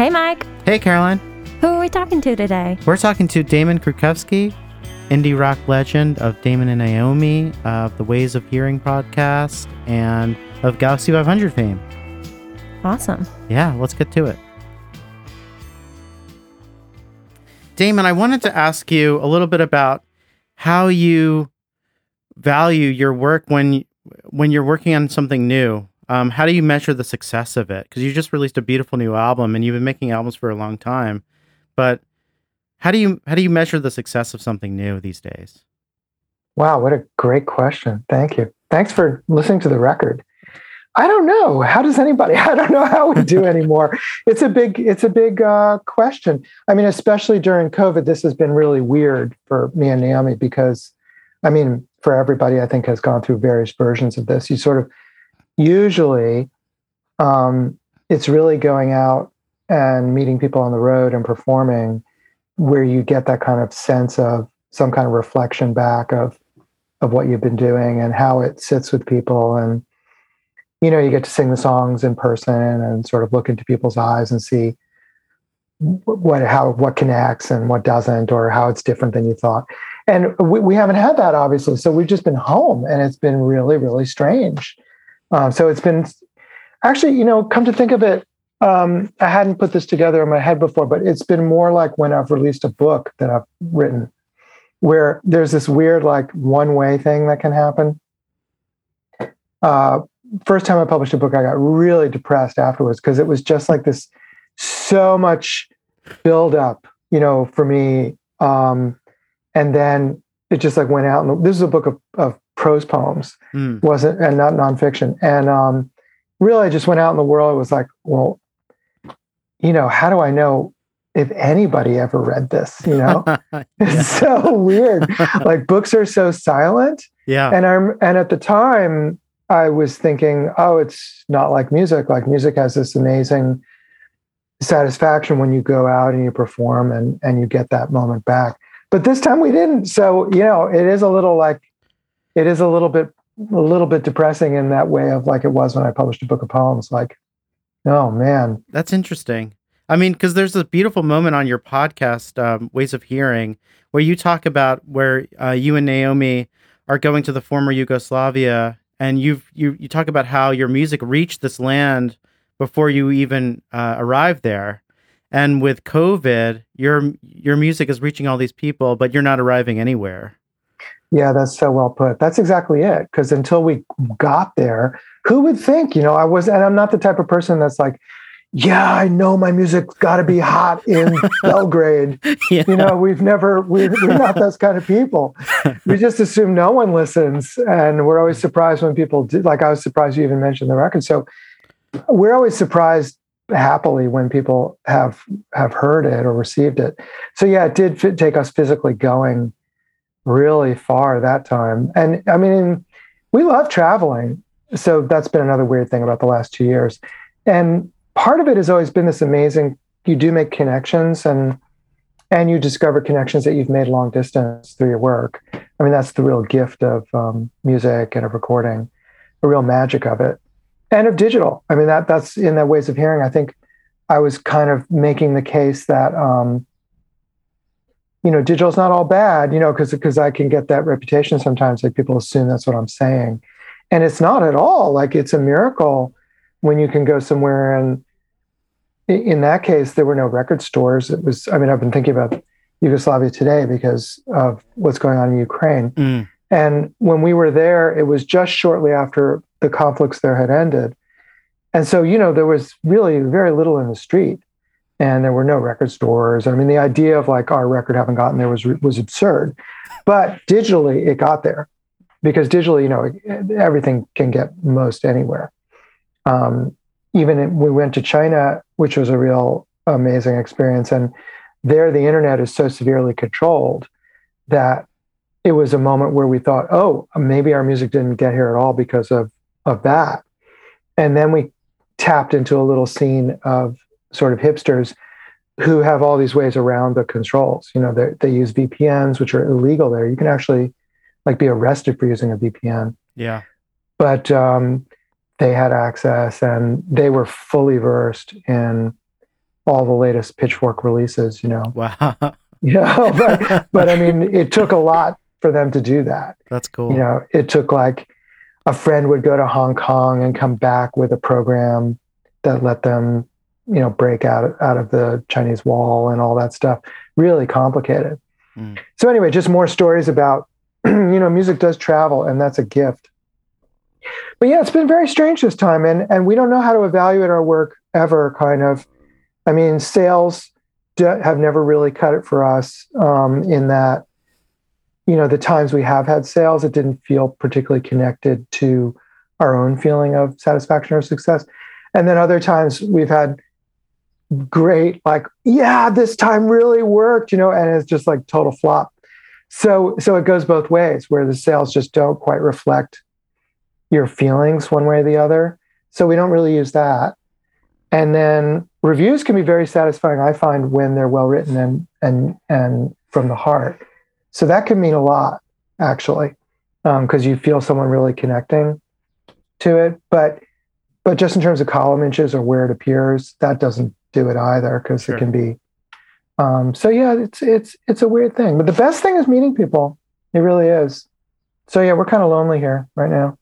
Hey, Mike. Hey, Caroline. Who are we talking to today? We're talking to Damon Krukowski, indie rock legend of Damon and Naomi, of the Ways of Hearing podcast, and of Galaxie 500 fame. Awesome. Yeah, let's get to it. Damon, I wanted to ask you a little bit about how you value your work when you're working on something new. How do you measure the success of it? Because you just released a beautiful new album, and you've been making albums for a long time. But how do you measure the success of something new these days? Wow, what a great question. Thank you. Thanks for listening to the record. I don't know. How does anybody? I don't know how we do anymore. It's a big question. I mean, especially during COVID, this has been really weird for me and Naomi because, I mean, for everybody, I think has gone through various versions of this. You sort of usually, it's really going out and meeting people on the road and performing where you get that kind of sense of some kind of reflection back of what you've been doing and how it sits with people. And, you know, you get to sing the songs in person and sort of look into people's eyes and see what connects and what doesn't, or how it's different than you thought. And we haven't had that, obviously. So we've just been home, and it's been really, really strange. So it's been actually, you know, come to think of it, I hadn't put this together in my head before, but it's been more like when I've released a book that I've written, where there's this weird, like, one-way thing that can happen. First time I published a book, I got really depressed afterwards because it was just like this, so much buildup, you know, for me. And then it just like went out. And this is a book of prose poems, wasn't, and not nonfiction. And really, I just went out in the world. It was like, well, you know, how do I know if anybody ever read this? You know, it's so weird. Like, books are so silent. Yeah. And at the time, I was thinking, oh, it's not like music. Like, music has this amazing satisfaction when you go out and you perform and you get that moment back. But this time we didn't. So, you know, it is a little bit depressing in that way of like it was when I published a book of poems. Like, oh man. That's interesting. I mean, because there's this beautiful moment on your podcast, Ways of Hearing, where you talk about where you and Naomi are going to the former Yugoslavia. And you talk about how your music reached this land before you even arrived there, and with COVID, your music is reaching all these people, but you're not arriving anywhere. Yeah, that's so well put. That's exactly it. Because until we got there, who would think? You know, I'm not the type of person that's like, yeah, I know my music's got to be hot in Belgrade. Yeah. You know, we're not those kind of people. We just assume no one listens, and we're always surprised when people do. Like, I was surprised you even mentioned the record. So we're always surprised happily when people have heard it or received it. So yeah, it did take us physically going really far that time. And I mean, we love traveling. So that's been another weird thing about the last 2 years. And part of it has always been this amazing, you do make connections and you discover connections that you've made long distance through your work. I mean, that's the real gift of music and of recording, the real magic of it, and of digital. I mean, that's in that Ways of Hearing. I think I was kind of making the case that, you know, digital's not all bad, you know, because I can get that reputation sometimes, like people assume that's what I'm saying. And it's not at all. Like, it's a miracle when you can go somewhere. And in that case, there were no record stores. It was, I mean, I've been thinking about Yugoslavia today because of what's going on in Ukraine. Mm. And when we were there, it was just shortly after the conflicts there had ended. And so, you know, there was really very little in the street, and there were no record stores. I mean, the idea of like our record having gotten there was absurd, but digitally it got there because digitally, you know, everything can get most anywhere. Even we went to China, which was a real amazing experience. And there, the internet is so severely controlled that it was a moment where we thought, oh, maybe our music didn't get here at all because of that. And then we tapped into a little scene of sort of hipsters who have all these ways around the controls. You know, they use VPNs, which are illegal there. You can actually like be arrested for using a VPN. Yeah. But, they had access, and they were fully versed in all the latest Pitchfork releases, you know. Wow. Yeah, but I mean, it took a lot for them to do that. That's cool. You know, it took like a friend would go to Hong Kong and come back with a program that let them, you know, break out of the Chinese wall and all that stuff. Really complicated. Mm. So anyway, just more stories about, you know, music does travel, and that's a gift. But yeah, it's been very strange this time, and we don't know how to evaluate our work ever, kind of. I mean, sales have never really cut it for us, in that, you know, the times we have had sales, it didn't feel particularly connected to our own feeling of satisfaction or success. And then other times we've had great, like, yeah, this time really worked, you know, and it's just like total flop. So it goes both ways, where the sales just don't quite reflect your feelings one way or the other. So we don't really use that. And then reviews can be very satisfying, I find, when they're well written and from the heart. So that can mean a lot, actually, because you feel someone really connecting to it. But just in terms of column inches or where it appears, that doesn't do it either, because It can be. So yeah, it's a weird thing. But the best thing is meeting people. It really is. So yeah, we're kind of lonely here right now.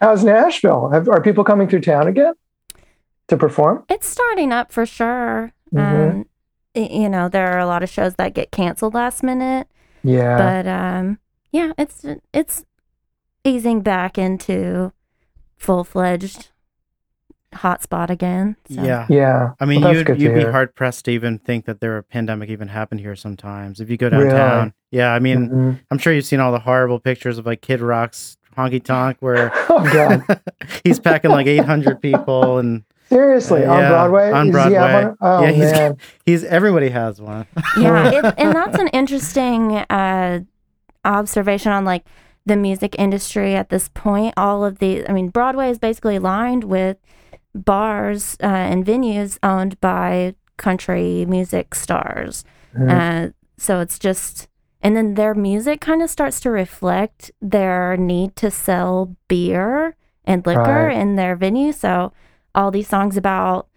How's Nashville? Are people coming through town again to perform? It's starting up for sure. Mm-hmm. You know, there are a lot of shows that get canceled last minute. Yeah. But yeah, it's easing back into full-fledged hotspot again. So. Yeah. I mean, well, you'd be hard-pressed to even think that there a pandemic even happened here sometimes. If you go downtown. Really? Yeah, I mean, mm-hmm. I'm sure you've seen all the horrible pictures of, like, Kid Rock's honky tonk where he's packing like 800 people and seriously on Broadway. On Broadway, everybody has one. Yeah, and that's an interesting observation on like the music industry at this point. All of these, I mean, Broadway is basically lined with bars and venues owned by country music stars. Mm. So it's just. And then their music kind of starts to reflect their need to sell beer and liquor in their venue. So all these songs about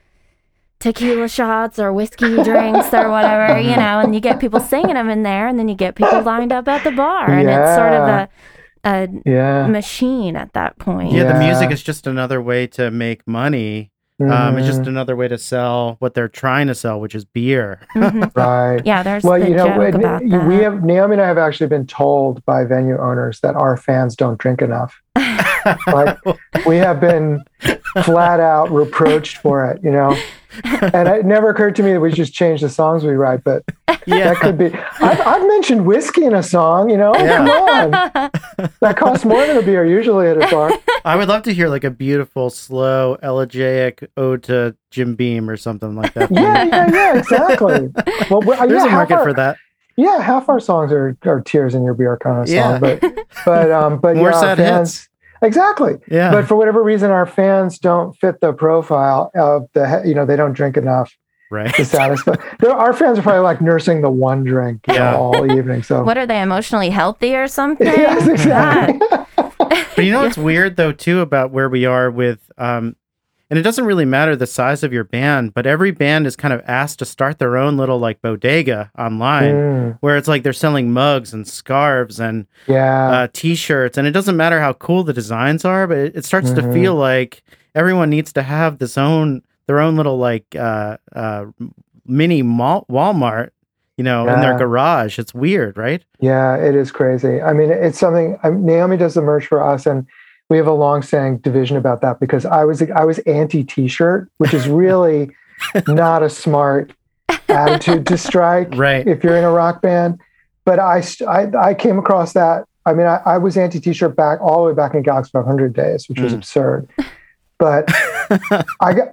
tequila shots or whiskey drinks or whatever, you know, and you get people singing them in there, and then you get people lined up at the bar. And it's sort of a machine at that point. Yeah, the music is just another way to make money. Mm-hmm. It's just another way to sell what they're trying to sell, which is beer. Mm-hmm. Right. Yeah, there's well, the you know, joke about that. Naomi and I have actually been told by venue owners that our fans don't drink enough. Like, we have been flat out reproached for it, you know. And it never occurred to me that we just change the songs we write, but that could be. I've mentioned whiskey in a song, you know. Yeah. Come on, that costs more than a beer usually at a bar. I would love to hear like a beautiful, slow, elegiac ode to Jim Beam or something like that. yeah, exactly. Well, there's a market for that. Yeah, half our songs are tears in your beer kind of song, but more sad hits. Exactly. Yeah. But for whatever reason, our fans don't fit the profile of the, you know, they don't drink enough to satisfy. Our fans are probably like nursing the one drink all evening. So what are they, emotionally healthy or something? Yes, exactly. But you know what's weird though too about where we are with, and it doesn't really matter the size of your band, but every band is kind of asked to start their own little like bodega online where it's like they're selling mugs and scarves and t-shirts. And it doesn't matter how cool the designs are, but it starts to feel like everyone needs to have their own little like mini Walmart, you know, in their garage. It's weird, right? Yeah, it is crazy. I mean, it's something Naomi does the merch for us, and we have a long-standing division about that because I was anti-T-shirt, which is really not a smart attitude to strike if you're in a rock band. But I came across that. I mean, I was anti-T-shirt all the way back in Galaxie 500 days, which was absurd. But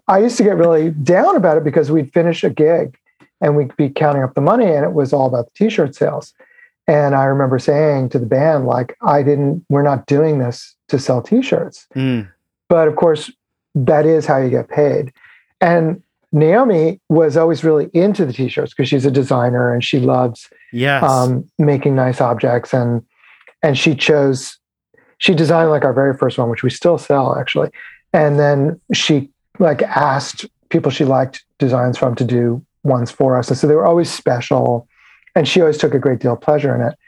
I used to get really down about it because we'd finish a gig and we'd be counting up the money, and it was all about the T-shirt sales. And I remember saying to the band, like, we're not doing this to sell t-shirts. Mm. But of course, that is how you get paid. And Naomi was always really into the t-shirts because she's a designer and she loves making nice objects. And she designed like our very first one, which we still sell actually. And then she like asked people she liked designs from to do ones for us. And so they were always special. And she always took a great deal of pleasure in it,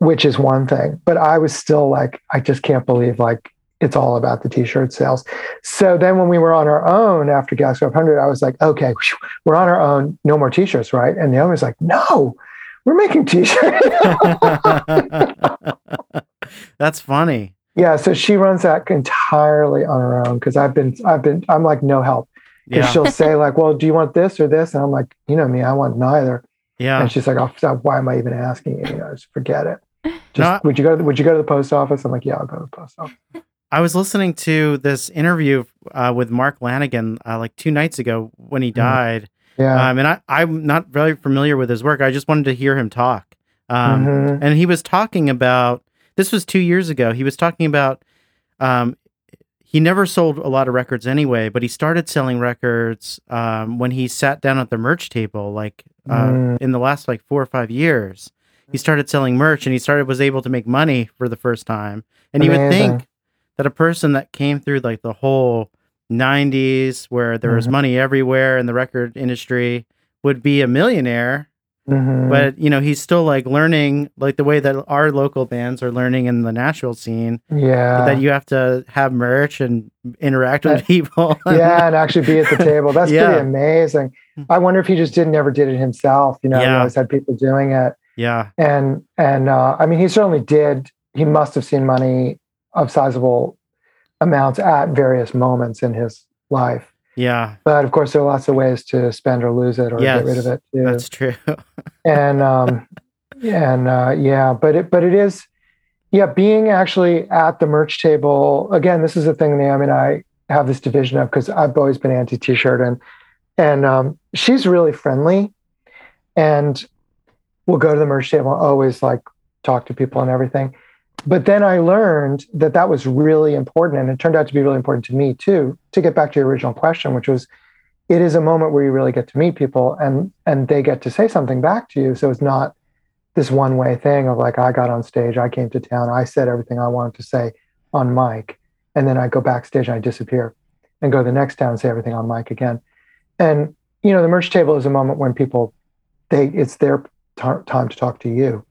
which is one thing. But I was still like, I just can't believe like it's all about the t-shirt sales. So then when we were on our own after Galaxie 500, I was like, okay, we're on our own. No more t-shirts, right? And Naomi was like, no, we're making t-shirts. That's funny. Yeah. So she runs that entirely on her own. Cause I'm like no help. And she'll say like, well, do you want this or this? And I'm like, you know me, I want neither. Yeah. And she's like, oh, why am I even asking you? You know, just forget it. Just, would you go to the post office? I'm like, yeah, I'll go to the post office. I was listening to this interview with Mark Lanegan like 2 nights ago when he died. Yeah. And I'm not very familiar with his work. I just wanted to hear him talk. And he was talking about, this was 2 years ago. He was talking about, he never sold a lot of records anyway, but he started selling records when he sat down at the merch table, like in the last like 4 or 5 years. He started selling merch and was able to make money for the first time. And you would think that a person that came through like the whole 90s where there was money everywhere in the record industry would be a millionaire. But, you know, he's still like learning like the way that our local bands are learning in the Nashville scene. Yeah. That you have to have merch and interact with people. Yeah. And actually be at the table. That's pretty amazing. I wonder if he just never did it himself. You know, he always had people doing it. Yeah. And I mean, he certainly did. He must have seen money of sizable amounts at various moments in his life. Yeah. But of course, there are lots of ways to spend or lose it or get rid of it too. That's true. But it is being actually at the merch table. Again, this is a thing Naomi and I have this division of because I've always been anti-t-shirt and she's really friendly and we'll go to the merch table and always like talk to people and everything. But then I learned that was really important, and it turned out to be really important to me too, to get back to your original question, which was, it is a moment where you really get to meet people and they get to say something back to you. So it's not this one-way thing of like, I got on stage, I came to town, I said everything I wanted to say on mic, and then I go backstage and I disappear and go to the next town and say everything on mic again. And, you know, the merch table is a moment when people, it's their time to talk to you.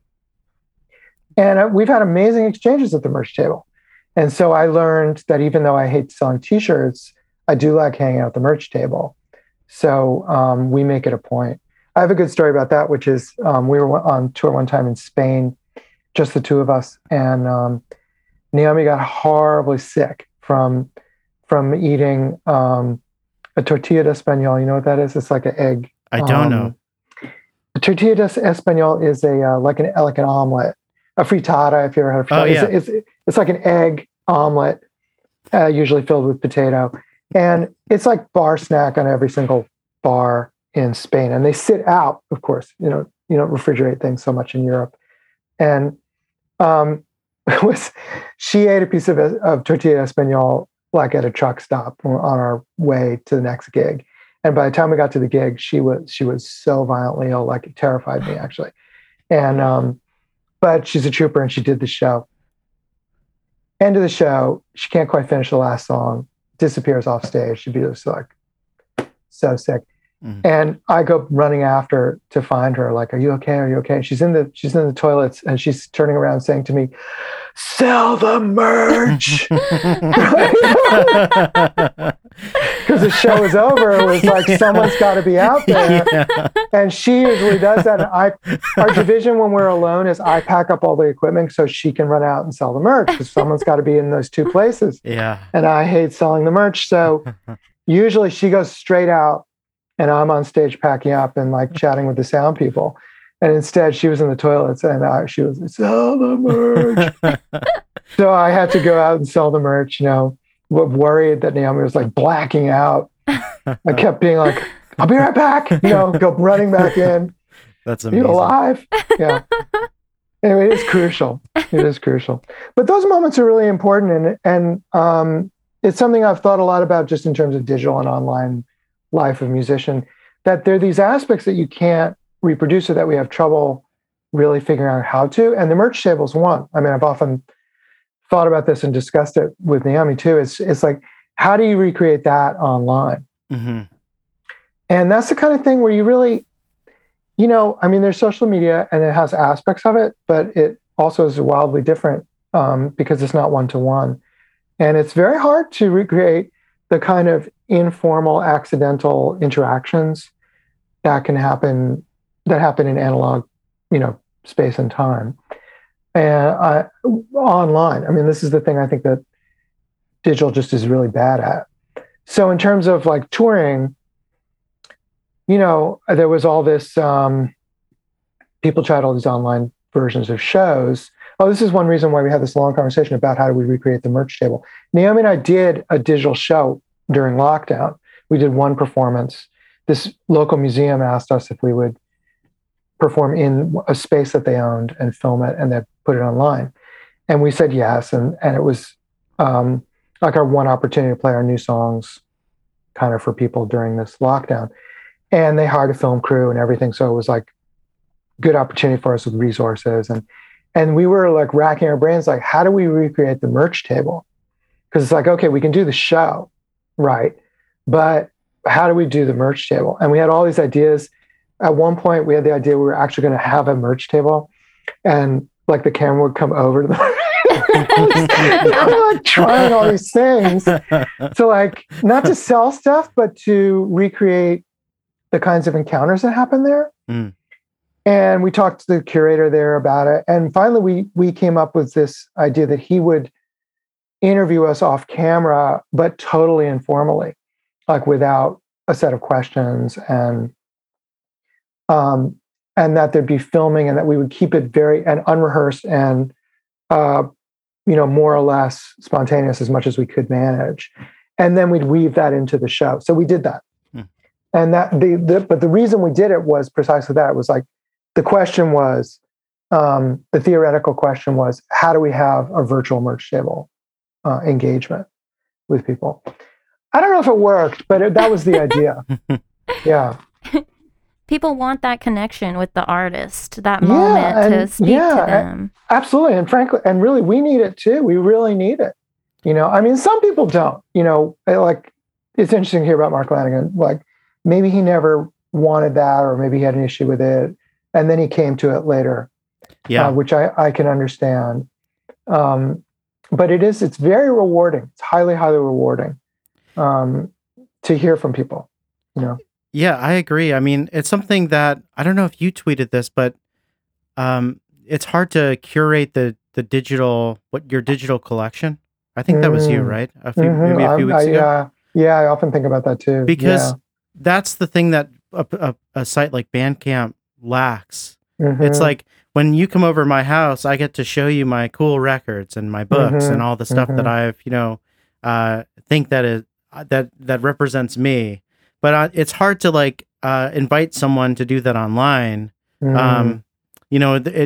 And we've had amazing exchanges at the merch table. And so I learned that even though I hate selling t-shirts, I do like hanging out at the merch table. So we make it a point. I have a good story about that, which is we were on tour one time in Spain, just the two of us. And Naomi got horribly sick from eating a tortilla de española. You know what that is? It's like an egg. I don't know. A tortilla de española is a like an omelet. A frittata, if you ever heard of frittata. Oh, yeah. It's like an egg omelet, usually filled with potato. And it's like bar snack on every single bar in Spain. And they sit out, of course, you don't refrigerate things so much in Europe. And she ate a piece of tortilla española like at a truck stop on our way to the next gig. And by the time we got to the gig, she was so violently ill, like it terrified me actually. And, but she's a trooper and she did the show. End of the show, she can't quite finish the last song, disappears off stage. She'd be just like, so sick. Mm-hmm. And I go running after to find her, like, are you okay? Are you okay? She's in the toilets and she's turning around saying to me, sell the merch. Because the show is over, it was like someone's got to be out there, and she usually does that. Our division when we're alone is I pack up all the equipment so she can run out and sell the merch because someone's got to be in those two places. Yeah, and I hate selling the merch, so usually she goes straight out, and I'm on stage packing up and like chatting with the sound people, and instead she was in the toilets and she was like, sell the merch. So I had to go out and sell the merch, you know. Worried that Naomi was like blacking out. I kept being like, I'll be right back. You know, go running back in. That's amazing. You're alive. Yeah. Anyway, it is crucial. It is crucial. But those moments are really important. And it's something I've thought a lot about just in terms of digital and online life of musician, that there are these aspects that you can't reproduce or that we have trouble really figuring out how to. And the merch table's one. I mean, I've often thought about this and discussed it with Naomi too. It's like, How do you recreate that online? Mm-hmm. And that's the kind of thing where you really, you know, I mean, there's social media and it has aspects of it, but it also is wildly different because it's not one-to-one. And it's very hard to recreate the kind of informal, accidental interactions that can happen, that happen in analog, you know, space and time. And online, I mean, this is the thing I think that digital just is really bad at. So in terms of like touring, you know, there was all this, people tried all these online versions of shows. Oh, this is one reason why we had this long conversation about how do we recreate the merch table. Naomi and I did a digital show during lockdown. We did one performance. This local museum asked us if we would perform in a space that they owned and film it and then put it online. And we said yes. And it was like our one opportunity to play our new songs kind of for people during this lockdown. And they hired a film crew and everything. So it was like good opportunity for us with resources. And we were like racking our brains, like, how do we recreate the merch table? Because it's like, okay, we can do the show, right? But how do we do the merch table? And we had all these ideas. At one point, we had the idea we were actually going to have a merch table, and like the camera would come over to the like trying all these things to like not to sell stuff, but to recreate the kinds of encounters that happen there. Mm. And we talked to the curator there about it, and finally we came up with this idea that he would interview us off camera, but totally informally, like without a set of questions and that there'd be filming and that we would keep it very and unrehearsed and, you know, more or less spontaneous as much as we could manage. And then we'd weave that into the show. So we did that. Mm. And that, but the reason we did it was precisely that. It was like, the question was, the theoretical question was, how do we have a virtual merch table engagement with people? I don't know if it worked, but that was the idea. Yeah. People want that connection with the artist, that moment to speak to them. Absolutely. And frankly, and really, we need it too. We really need it. You know, I mean, some people don't, you know, like it's interesting to hear about Mark Lanegan. Like maybe he never wanted that, or maybe he had an issue with it. And then he came to it later, which I can understand. But it's very rewarding. It's highly, highly rewarding to hear from people, you know. Yeah, I agree. I mean, it's something that, I don't know if you tweeted this, but it's hard to curate the digital, your digital collection. I think that was you, right? Maybe a few weeks ago. Yeah, I often think about that too. Because that's the thing that a site like Bandcamp lacks. Mm-hmm. It's like, when you come over my house, I get to show you my cool records and my books and all the stuff that I've, you know, think that is, that represents me. But it's hard to like invite someone to do that online. You know,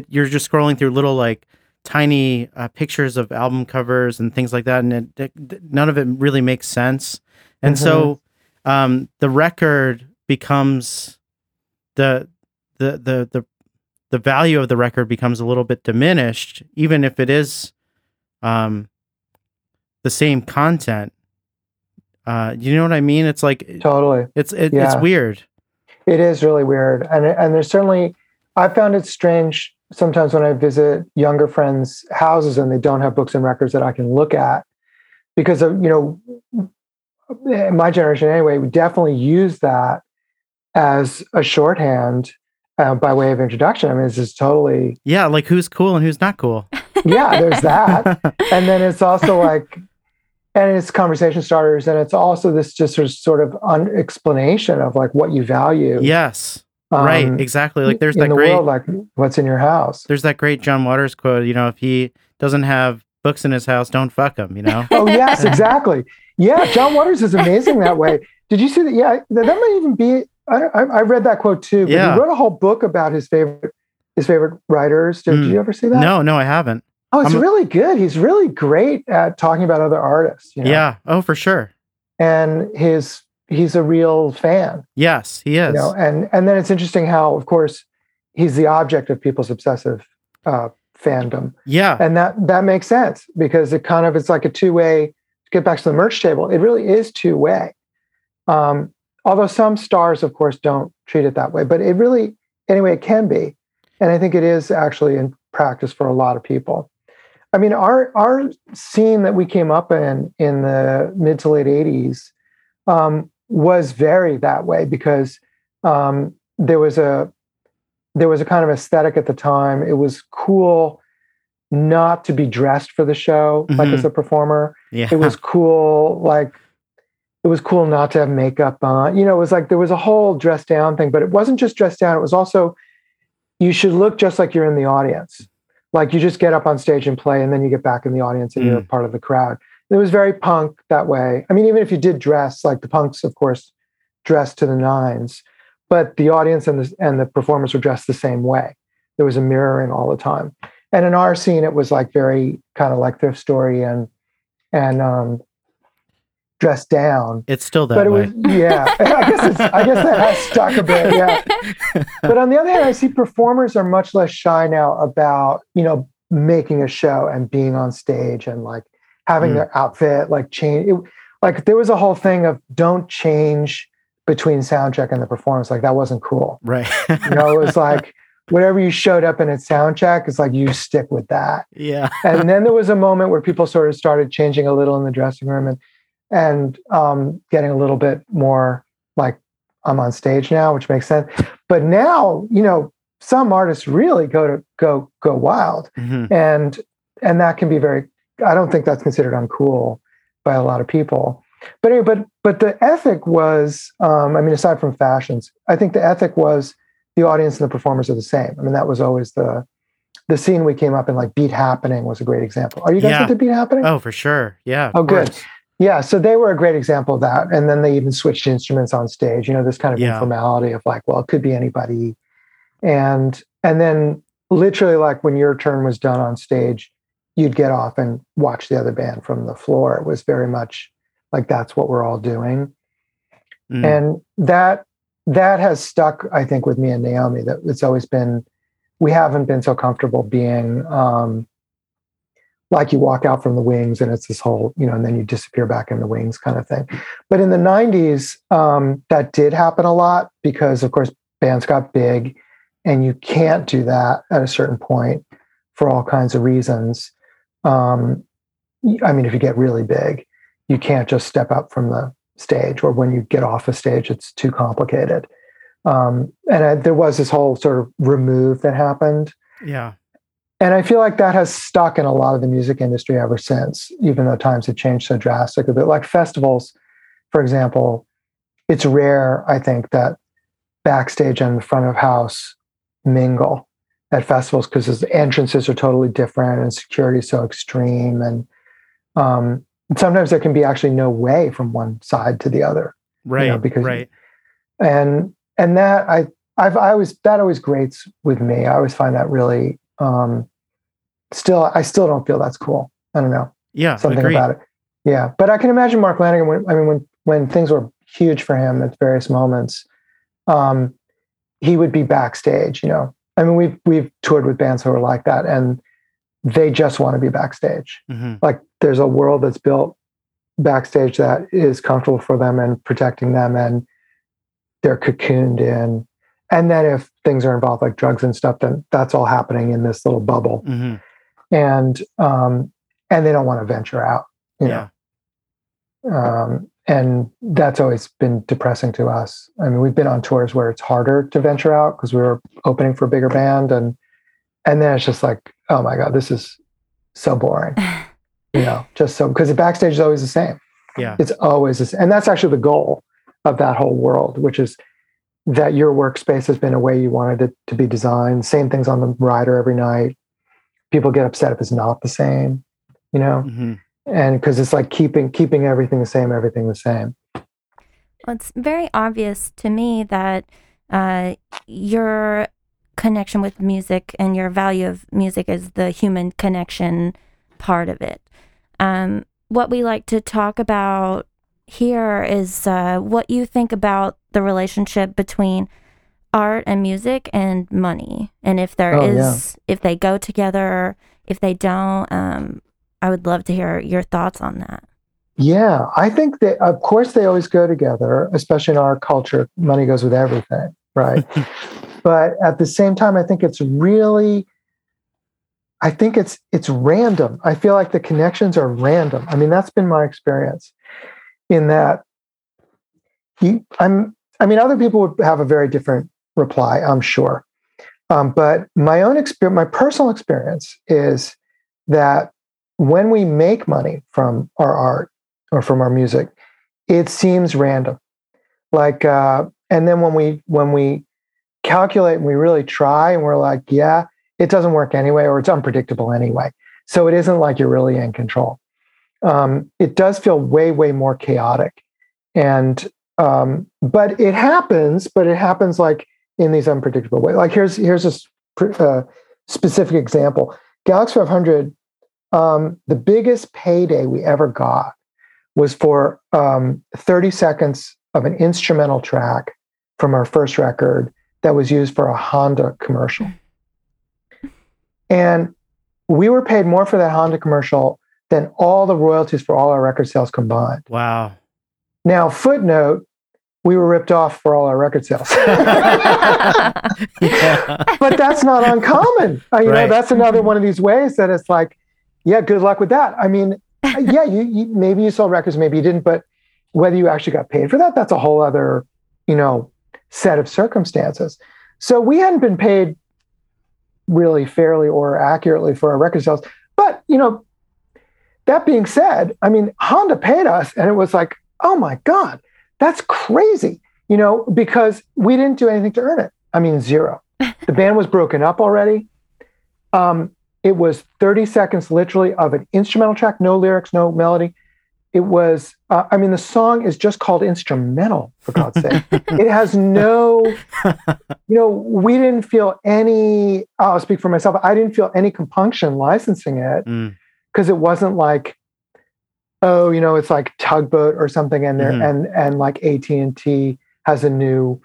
you're just scrolling through little like tiny pictures of album covers and things like that, and none of it really makes sense. And so the record becomes the value of the record becomes a little bit diminished, even if it is the same content. You know what I mean? It's like totally. It's weird. It is really weird, and there's certainly. I found it strange sometimes when I visit younger friends' houses and they don't have books and records that I can look at, because of, you know, my generation anyway. We definitely use that as a shorthand by way of introduction. I mean, it's just totally like who's cool and who's not cool. Yeah, there's that, and then it's also like. And it's conversation starters, and it's also this just sort of explanation of like what you value. Yes, right, exactly. Like there's that great world, like what's in your house. There's that great John Waters quote. You know, if he doesn't have books in his house, don't fuck him. You know. Oh yes, exactly. Yeah, John Waters is amazing that way. Did you see that? Yeah, that might even be. I read that quote too. But he wrote a whole book about his favorite writers. Did you ever see that? No, I haven't. Oh, it's really good. He's really great at talking about other artists. You know? Yeah. Oh, for sure. And he's a real fan. Yes, he is. You know? And then it's interesting how, of course, he's the object of people's obsessive fandom. Yeah. And that makes sense because it's like a two-way get back to the merch table, it really is two-way. Although some stars, of course, don't treat it that way, but it really, anyway, it can be. And I think it is actually in practice for a lot of people. I mean, our scene that we came up in the mid to late 80s was very that way, because there was a kind of aesthetic at the time. It was cool not to be dressed for the show, mm-hmm. like as a performer. Yeah. It was cool, like it was cool not to have makeup on. You know, it was like there was a whole dress down thing, but it wasn't just dress down. It was also, you should look just like you're in the audience. Like you just get up on stage and play, and then you get back in the audience and you're a part of the crowd. It was very punk that way. I mean, even if you did dress, like the punks, of course, dressed to the nines, but the audience and the performers were dressed the same way. There was a mirroring all the time. And in our scene, it was like very kind of like thrift story and dressed down. It's still that way. Yeah, I guess that has stuck a bit. Yeah. But on the other hand, I see performers are much less shy now about, you know, making a show and being on stage and like having their outfit like change. Like there was a whole thing of don't change between soundcheck and the performance. Like that wasn't cool. Right. You know, it was like whatever you showed up in at soundcheck, it's like you stick with that. Yeah. And then there was a moment where people sort of started changing a little in the dressing room and getting a little bit more like I'm on stage now, which makes sense. But now, you know, some artists really go wild, mm-hmm. and that can be very. I don't think that's considered uncool by a lot of people. But anyway, but the ethic was, I mean, aside from fashions, I think the ethic was the audience and the performers are the same. I mean, that was always the scene we came up in. Like Beat Happening was a great example. Are you guys into Beat Happening? Oh, for sure. Yeah. Oh, good. Course. Yeah, so they were a great example of that. And then they even switched instruments on stage, you know, this kind of informality of like, well, it could be anybody. And then literally like when your turn was done on stage, you'd get off and watch the other band from the floor. It was very much like, that's what we're all doing. Mm. And that has stuck, I think, with me and Naomi, that it's always been, we haven't been so comfortable being, like you walk out from the wings and it's this whole, you know, and then you disappear back in the wings kind of thing. But in the 90s, that did happen a lot because, of course, bands got big and you can't do that at a certain point for all kinds of reasons. I mean, if you get really big, you can't just step up from the stage, or when you get off a stage, it's too complicated. There was this whole sort of remove that happened. Yeah. And I feel like that has stuck in a lot of the music industry ever since, even though times have changed so drastically. But like festivals, for example, it's rare, I think, that backstage and the front of house mingle at festivals because the entrances are totally different and security is so extreme. And sometimes there can be actually no way from one side to the other. Right, you know, because, right. And that, that always grates with me. I always find that really... I still don't feel that's cool. I don't know. Yeah. Something agreed. About it. Yeah. But I can imagine Mark Lanegan when things were huge for him at various moments, he would be backstage, you know, I mean, we've toured with bands who are like that and they just want to be backstage. Mm-hmm. Like there's a world that's built backstage that is comfortable for them and protecting them and they're cocooned in. And then if things are involved like drugs and stuff, then that's all happening in this little bubble. Mm-hmm. And they don't want to venture out, you know? And that's always been depressing to us. I mean, we've been on tours where it's harder to venture out because we were opening for a bigger band. And then it's just like, oh my God, this is so boring. You know, just so, because the backstage is always the same. Yeah. It's always the same. And that's actually the goal of that whole world, which is that your workspace has been a way you wanted it to be designed. Same things on the rider every night. People get upset if it's not the same, you know? Mm-hmm. And because it's like keeping everything the same. Well, it's very obvious to me that your connection with music and your value of music is the human connection part of it. What we like to talk about here is what you think about the relationship between art and music and money, and if there if they go together, if they don't. I would love to hear your thoughts on that. Yeah, I think that, of course, they always go together, especially in our culture. Money goes with everything, right? But at the same time, I think it's really, I think it's random. I feel like the connections are random. I mean, that's been my experience in that other people would have a very different reply, I'm sure. But my own experience, my personal experience is that when we make money from our art or from our music, it seems random. Like, and then when we calculate and we really try and we're like, yeah, it doesn't work anyway, or it's unpredictable anyway. So it isn't like you're really in control. It does feel way, way more chaotic. And, but it happens, like in these unpredictable ways. Like here's a specific example. Galaxie 500, the biggest payday we ever got was for 30 seconds of an instrumental track from our first record that was used for a Honda commercial. And we were paid more for that Honda commercial than all the royalties for all our record sales combined. Wow. Now, footnote, we were ripped off for all our record sales. Yeah. But that's not uncommon. You know, that's another one of these ways that it's like, yeah, good luck with that. I mean, yeah, you maybe you sold records, maybe you didn't, but whether you actually got paid for that, that's a whole other, set of circumstances. So we hadn't been paid really fairly or accurately for our record sales. But, that being said, I mean, Honda paid us and it was like, oh my God, that's crazy, because we didn't do anything to earn it. I mean, zero. The band was broken up already. It was 30 seconds literally of an instrumental track, no lyrics, no melody. It was, the song is just called instrumental, for God's sake. It has no, we didn't feel any, I'll speak for myself, I didn't feel any compunction licensing it because it wasn't like, oh, it's like Tugboat or something in there and like AT&T has a new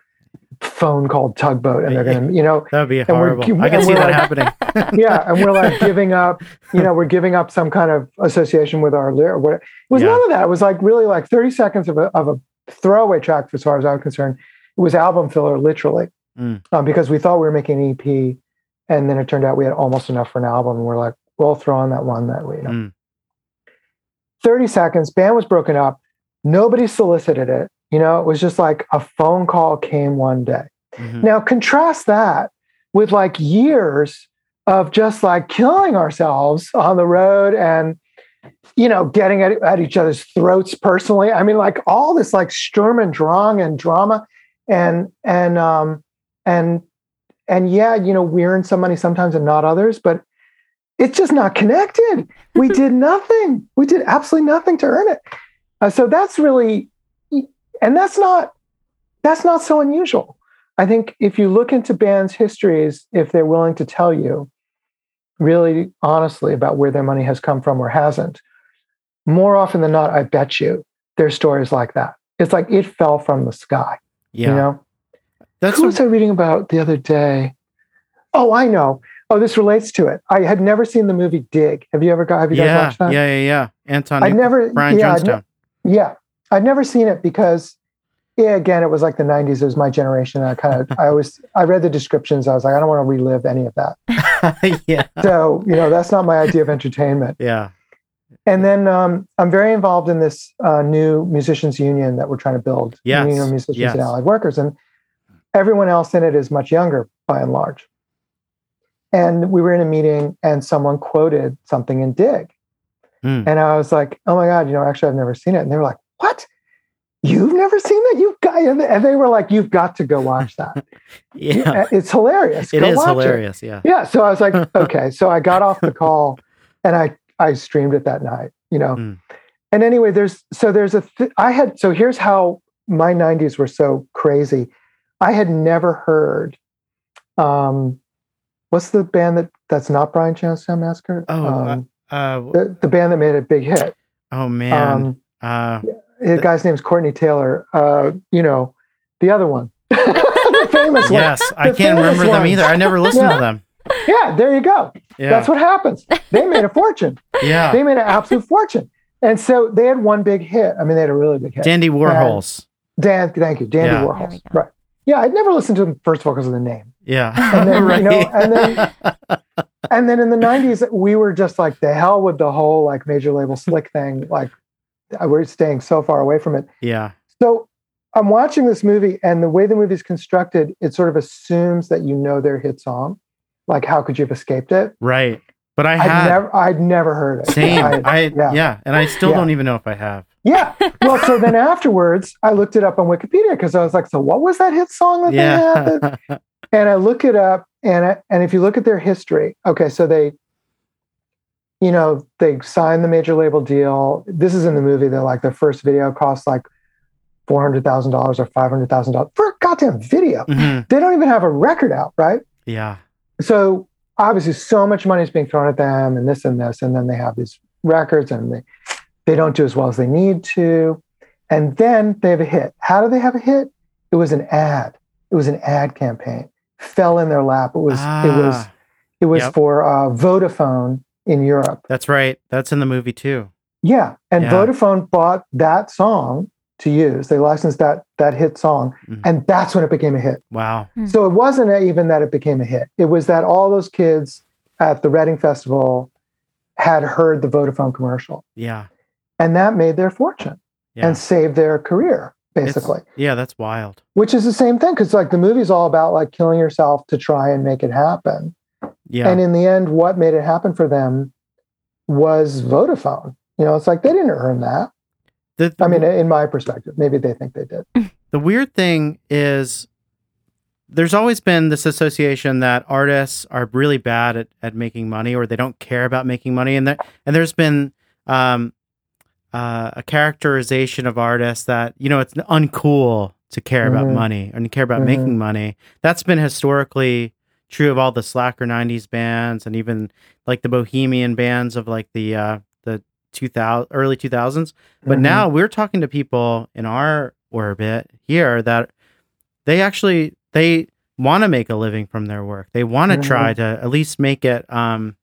phone called Tugboat and they're going to, That would be horrible. I can see that happening. Yeah. And we're like giving up, we're giving up some kind of association with our lyric. It was none of that. It was like really like 30 seconds of a throwaway track as far as I was concerned. It was album filler, literally, because we thought we were making an EP and then it turned out we had almost enough for an album. And we're like, we'll throw on that one that we, 30 seconds, band was broken up. Nobody solicited it. It was just like a phone call came one day. Mm-hmm. Now contrast that with like years of just like killing ourselves on the road and, getting at each other's throats personally. I mean, like all this like Sturm und Drang and drama and yeah, we earn some money sometimes and not others, but it's just not connected. We did nothing. We did absolutely nothing to earn it. So that's really, and that's not so unusual. I think if you look into bands' histories, if they're willing to tell you really honestly about where their money has come from or hasn't, more often than not, I bet you there's stories like that. It's like it fell from the sky. Yeah. Who was I reading about the other day? Oh, I know. Oh, this relates to it. I had never seen the movie Dig. Have you guys watched that? Yeah. Anton Brian Jonestown. I'd never seen it because, again, it was like the 90s. It was my generation. And I read the descriptions. I was like, I don't want to relive any of that. Yeah. So, that's not my idea of entertainment. Yeah. And then I'm very involved in this new musicians union that we're trying to build. Yes. Union of Musicians and Allied Workers. And everyone else in it is much younger by and large. And we were in a meeting and someone quoted something in Dig. And I was like, oh my God, actually I've never seen it. And they were like, what? You've never seen that? And they were like, you've got to go watch that. Yeah. It's hilarious. It is hilarious. Yeah. Yeah. So I was like, okay. So I got off the call and I streamed it that night, And anyway, so here's how my 90s were so crazy. I had never heard, what's the band that's not Brian Jonestown Massacre? Oh, the band that made a big hit. Oh man. The guy's name's Courtney Taylor. The other one. The famous one. Yes, I can't remember them either. I never listened to them. Yeah, there you go. Yeah. That's what happens. They made a fortune. Yeah. They made an absolute fortune. And so they had one big hit. I mean, they had a really big hit. Dandy Warhols. Dandy yeah. Warhols. Right. Yeah, I'd never listened to them, first of all, because of the name. Yeah. And then, right. You know, and then in the 90s, we were just like, the hell with the whole like major label slick thing. Like, we're staying so far away from it. Yeah. So I'm watching this movie, and the way the movie's constructed, it sort of assumes that you know their hit song. Like, how could you have escaped it? Right. But I'd never heard it. Same. And I still don't even know if I have. Yeah. Well, so then afterwards, I looked it up on Wikipedia because I was like, so what was that hit song that they had? And I look it up, and if you look at their history, okay, so they signed the major label deal. This is in the movie. They're like, their first video costs like $400,000 or $500,000 for a goddamn video. Mm-hmm. They don't even have a record out, right? Yeah. So obviously, so much money is being thrown at them, and this and this, and then they have these records, and they don't do as well as they need to, and then they have a hit. How do they have a hit? It was an ad. It was an ad campaign. Fell in their lap. It was yep. for Vodafone in Europe. That's right. That's in the movie too. Yeah, and Vodafone bought that song to use. They licensed that hit song, and that's when it became a hit. Wow. Mm. So it wasn't even that it became a hit. It was that all those kids at the Reading Festival had heard the Vodafone commercial. Yeah. And that made their fortune and saved their career, basically. That's wild. Which is the same thing, because like the movie's all about like killing yourself to try and make it happen. Yeah. And in the end, what made it happen for them was Vodafone. You know, it's like they didn't earn that. In my perspective, maybe they think they did. The weird thing is there's always been this association that artists are really bad at making money, or they don't care about making money. And there's been a characterization of artists that, you know, it's uncool to care about money and care about making money. That's been historically true of all the slacker 90s bands, and even like the bohemian bands of like the 2000 early 2000s, but now we're talking to people in our orbit here that they want to make a living from their work. They want to try to at least make it viable,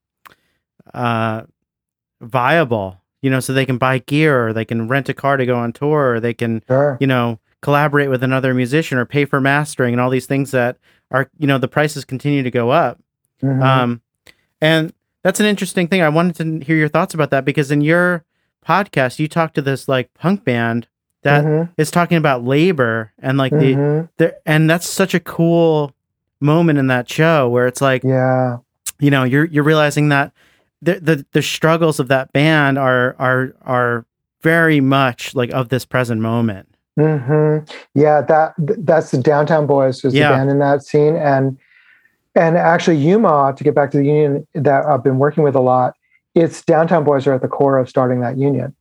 you know, so they can buy gear, or they can rent a car to go on tour, or they can you know, collaborate with another musician, or pay for mastering and all these things that are, you know, the prices continue to go up. And that's an interesting thing. I wanted to hear your thoughts about that, because in your podcast, you talked to this like punk band that is talking about labor, and like and that's such a cool moment in that show where it's like, you know, you're realizing that the struggles of that band are very much like of this present moment. Yeah. That's the Downtown Boys, who's the band in that scene. And actually, UMA, to get back to the union that I've been working with a lot, it's Downtown Boys are at the core of starting that union.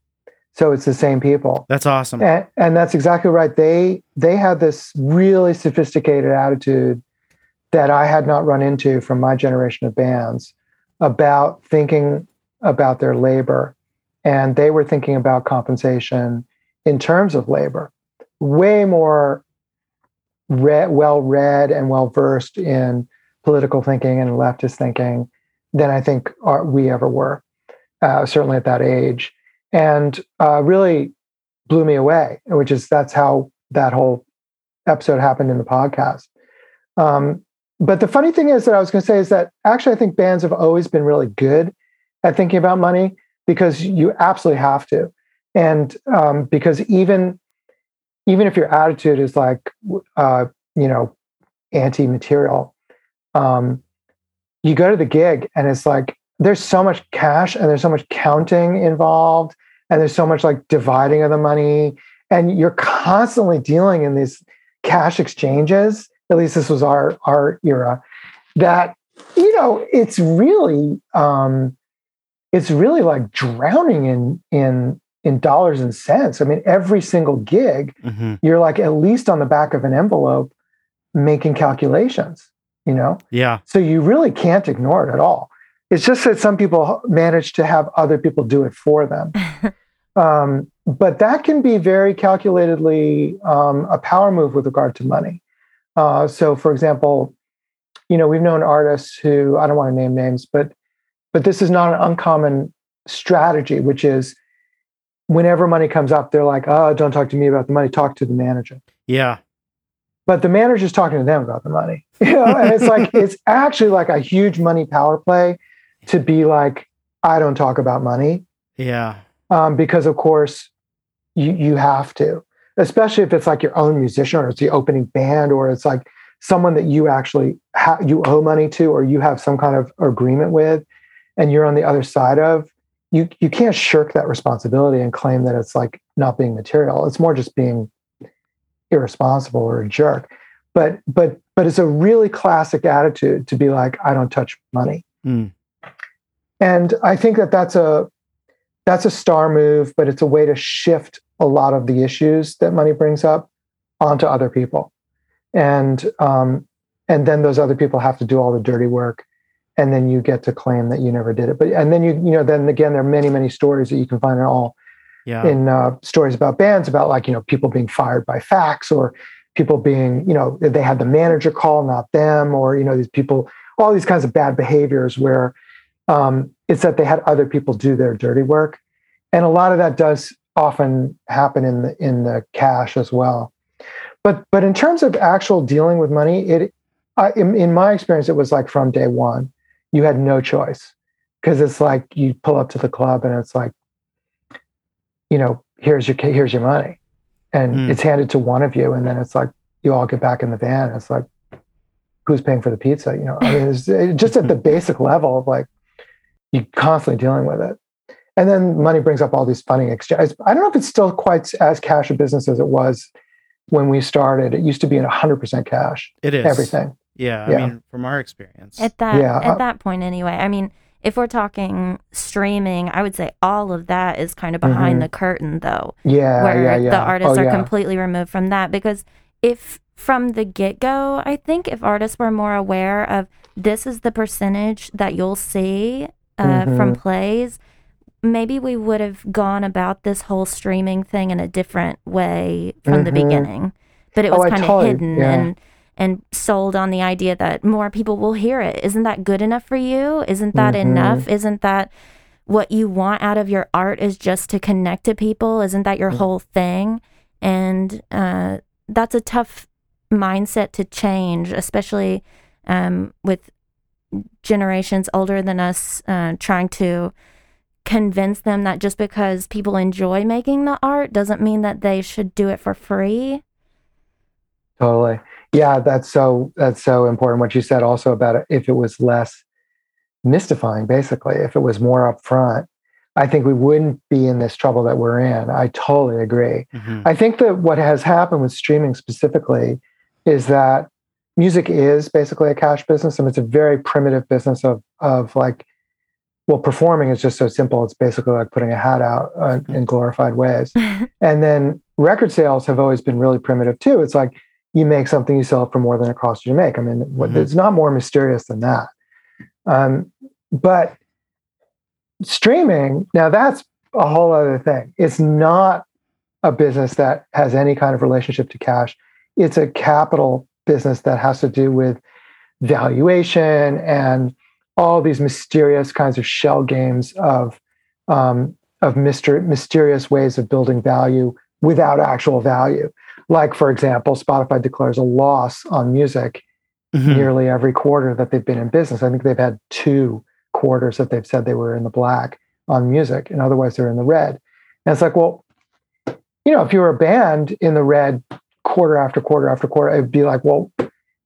So it's the same people. That's awesome. And that's exactly right. They had this really sophisticated attitude that I had not run into from my generation of bands about thinking about their labor. And they were thinking about compensation in terms of labor, way more well-read and well-versed in political thinking and leftist thinking than I think we ever were, certainly at that age. And really blew me away, that's how that whole episode happened in the podcast. But the funny thing is that I was going to say is that actually I think bands have always been really good at thinking about money, because you absolutely have to. And because even if your attitude is like, you know, anti-material, you go to the gig and it's like, there's so much cash and there's so much counting involved, and there's so much like dividing of the money, and you're constantly dealing in these cash exchanges. At least this was our era, that, you know, it's really like drowning in dollars and cents. I mean, every single gig, you're like at least on the back of an envelope making calculations. You know? Yeah. So you really can't ignore it at all. It's just that some people manage to have other people do it for them. But that can be very calculatedly a power move with regard to money. So for example, you know, we've known artists who, I don't want to name names, but this is not an uncommon strategy, which is whenever money comes up, they're like, oh, don't talk to me about the money, talk to the manager. Yeah. But the manager's talking to them about the money. You know, and it's like, it's actually like a huge money power play to be like, I don't talk about money. Yeah. Because of course you have to, especially if it's like your own musician or it's the opening band, or it's like someone that you actually you owe money to, or you have some kind of agreement with, and you're on the other side of, you can't shirk that responsibility and claim that it's like not being material. It's more just being irresponsible or a jerk. But it's a really classic attitude to be like, I don't touch money. Mm. And I think that that's a star move, but it's a way to shift a lot of the issues that money brings up onto other people. And then those other people have to do all the dirty work, and then you get to claim that you never did it. But, and then then again, there are many, many stories that you can find in stories about bands about like, people being fired by fax, or people being, they had the manager call, not them, or, these people, all these kinds of bad behaviors where it's that they had other people do their dirty work. And a lot of that does often happen in the cash as well. But in terms of actual dealing with money, in my experience, it was like from day one, you had no choice, because it's like you pull up to the club and it's like, here's your money, and it's handed to one of you, and then it's like you all get back in the van. It's like, who's paying for the pizza? It's just at the basic level of like you constantly dealing with it. And then money brings up all these funny exchanges. I don't know if it's still quite as cash a business as it was when we started. It used to be in 100% cash. It is. Everything. Yeah. I mean, from our experience. At that point anyway. I mean, if we're talking streaming, I would say all of that is kind of behind the curtain though. Yeah. Where the artists are completely removed from that. Because if from the get-go, I think if artists were more aware of, this is the percentage that you'll see from plays, maybe we would have gone about this whole streaming thing in a different way from the beginning. But it was kind of hidden and sold on the idea that more people will hear it. Isn't that good enough for you? Isn't that enough? Isn't that what you want out of your art, is just to connect to people? Isn't that your whole thing? And that's a tough mindset to change, especially with generations older than us trying to convince them that just because people enjoy making the art doesn't mean that they should do it for free. Totally. Yeah, that's so important what you said also about it. If it was less mystifying, basically, if it was more upfront, I think we wouldn't be in this trouble that we're in. I totally agree. I think that what has happened with streaming specifically is that music is basically a cash business, and it's a very primitive business of like, well, performing is just so simple. It's basically like putting a hat out in glorified ways. And then record sales have always been really primitive too. It's like you make something, you sell it for more than it costs you to make. I mean, it's not more mysterious than that. But streaming, now that's a whole other thing. It's not a business that has any kind of relationship to cash. It's a capital business that has to do with valuation and all these mysterious kinds of shell games of mysterious ways of building value without actual value. Like, for example, Spotify declares a loss on music nearly every quarter that they've been in business. I think they've had 2 quarters that they've said they were in the black on music, and otherwise they're in the red. And it's like, well, if you were a band in the red quarter after quarter after quarter, it'd be like, well,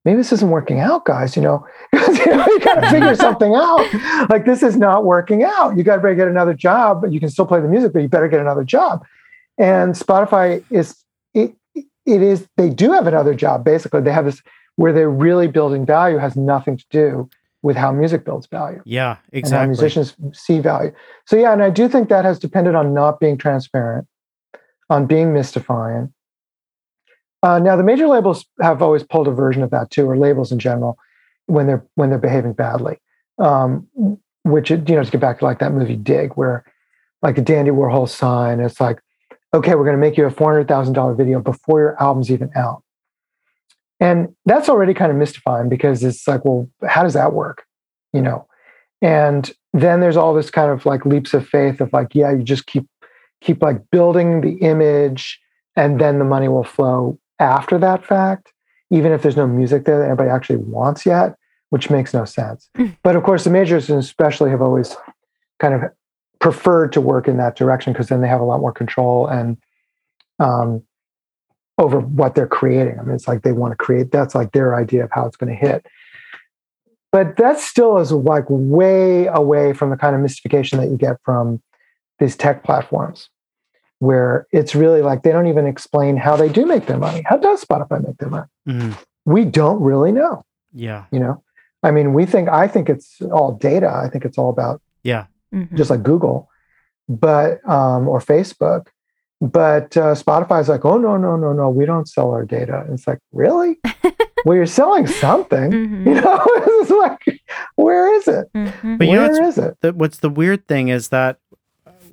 maybe this isn't working out, guys, you got to figure something out. Like, this is not working out. You got to better get another job, but you can still play the music, but you better get another job. And Spotify they do have another job. Basically, they have this where they're really building value has nothing to do with how music builds value. Yeah, exactly. And how musicians see value. So yeah, and I do think that has depended on not being transparent, on being mystifying. Now, the major labels have always pulled a version of that too, or labels in general, when they're behaving badly, which, to get back to like that movie Dig, where like the Dandy Warhol sign, it's like, okay, we're going to make you a $400,000 video before your album's even out. And that's already kind of mystifying, because it's like, well, how does that work? And then there's all this kind of like leaps of faith of like, yeah, you just keep keep like building the image, and then the money will flow after that fact, even if there's no music there that anybody actually wants yet, which makes no sense. But of course, the majors especially have always kind of preferred to work in that direction, because then they have a lot more control and over what they're creating. I mean, it's like they want to create, that's like their idea of how it's going to hit. But that still is like way away from the kind of mystification that you get from these tech platforms, where it's really like they don't even explain how they do make their money. How does Spotify make their money? Mm-hmm. We don't really know. Yeah. You know, I mean, I think it's all data. I think it's all about, yeah, mm-hmm. just like Google, but, or Facebook, but Spotify is like, oh, no, we don't sell our data. And it's like, really? Well, you're selling something, mm-hmm. you know, it's like, where is it? Mm-hmm. But what's the weird thing is that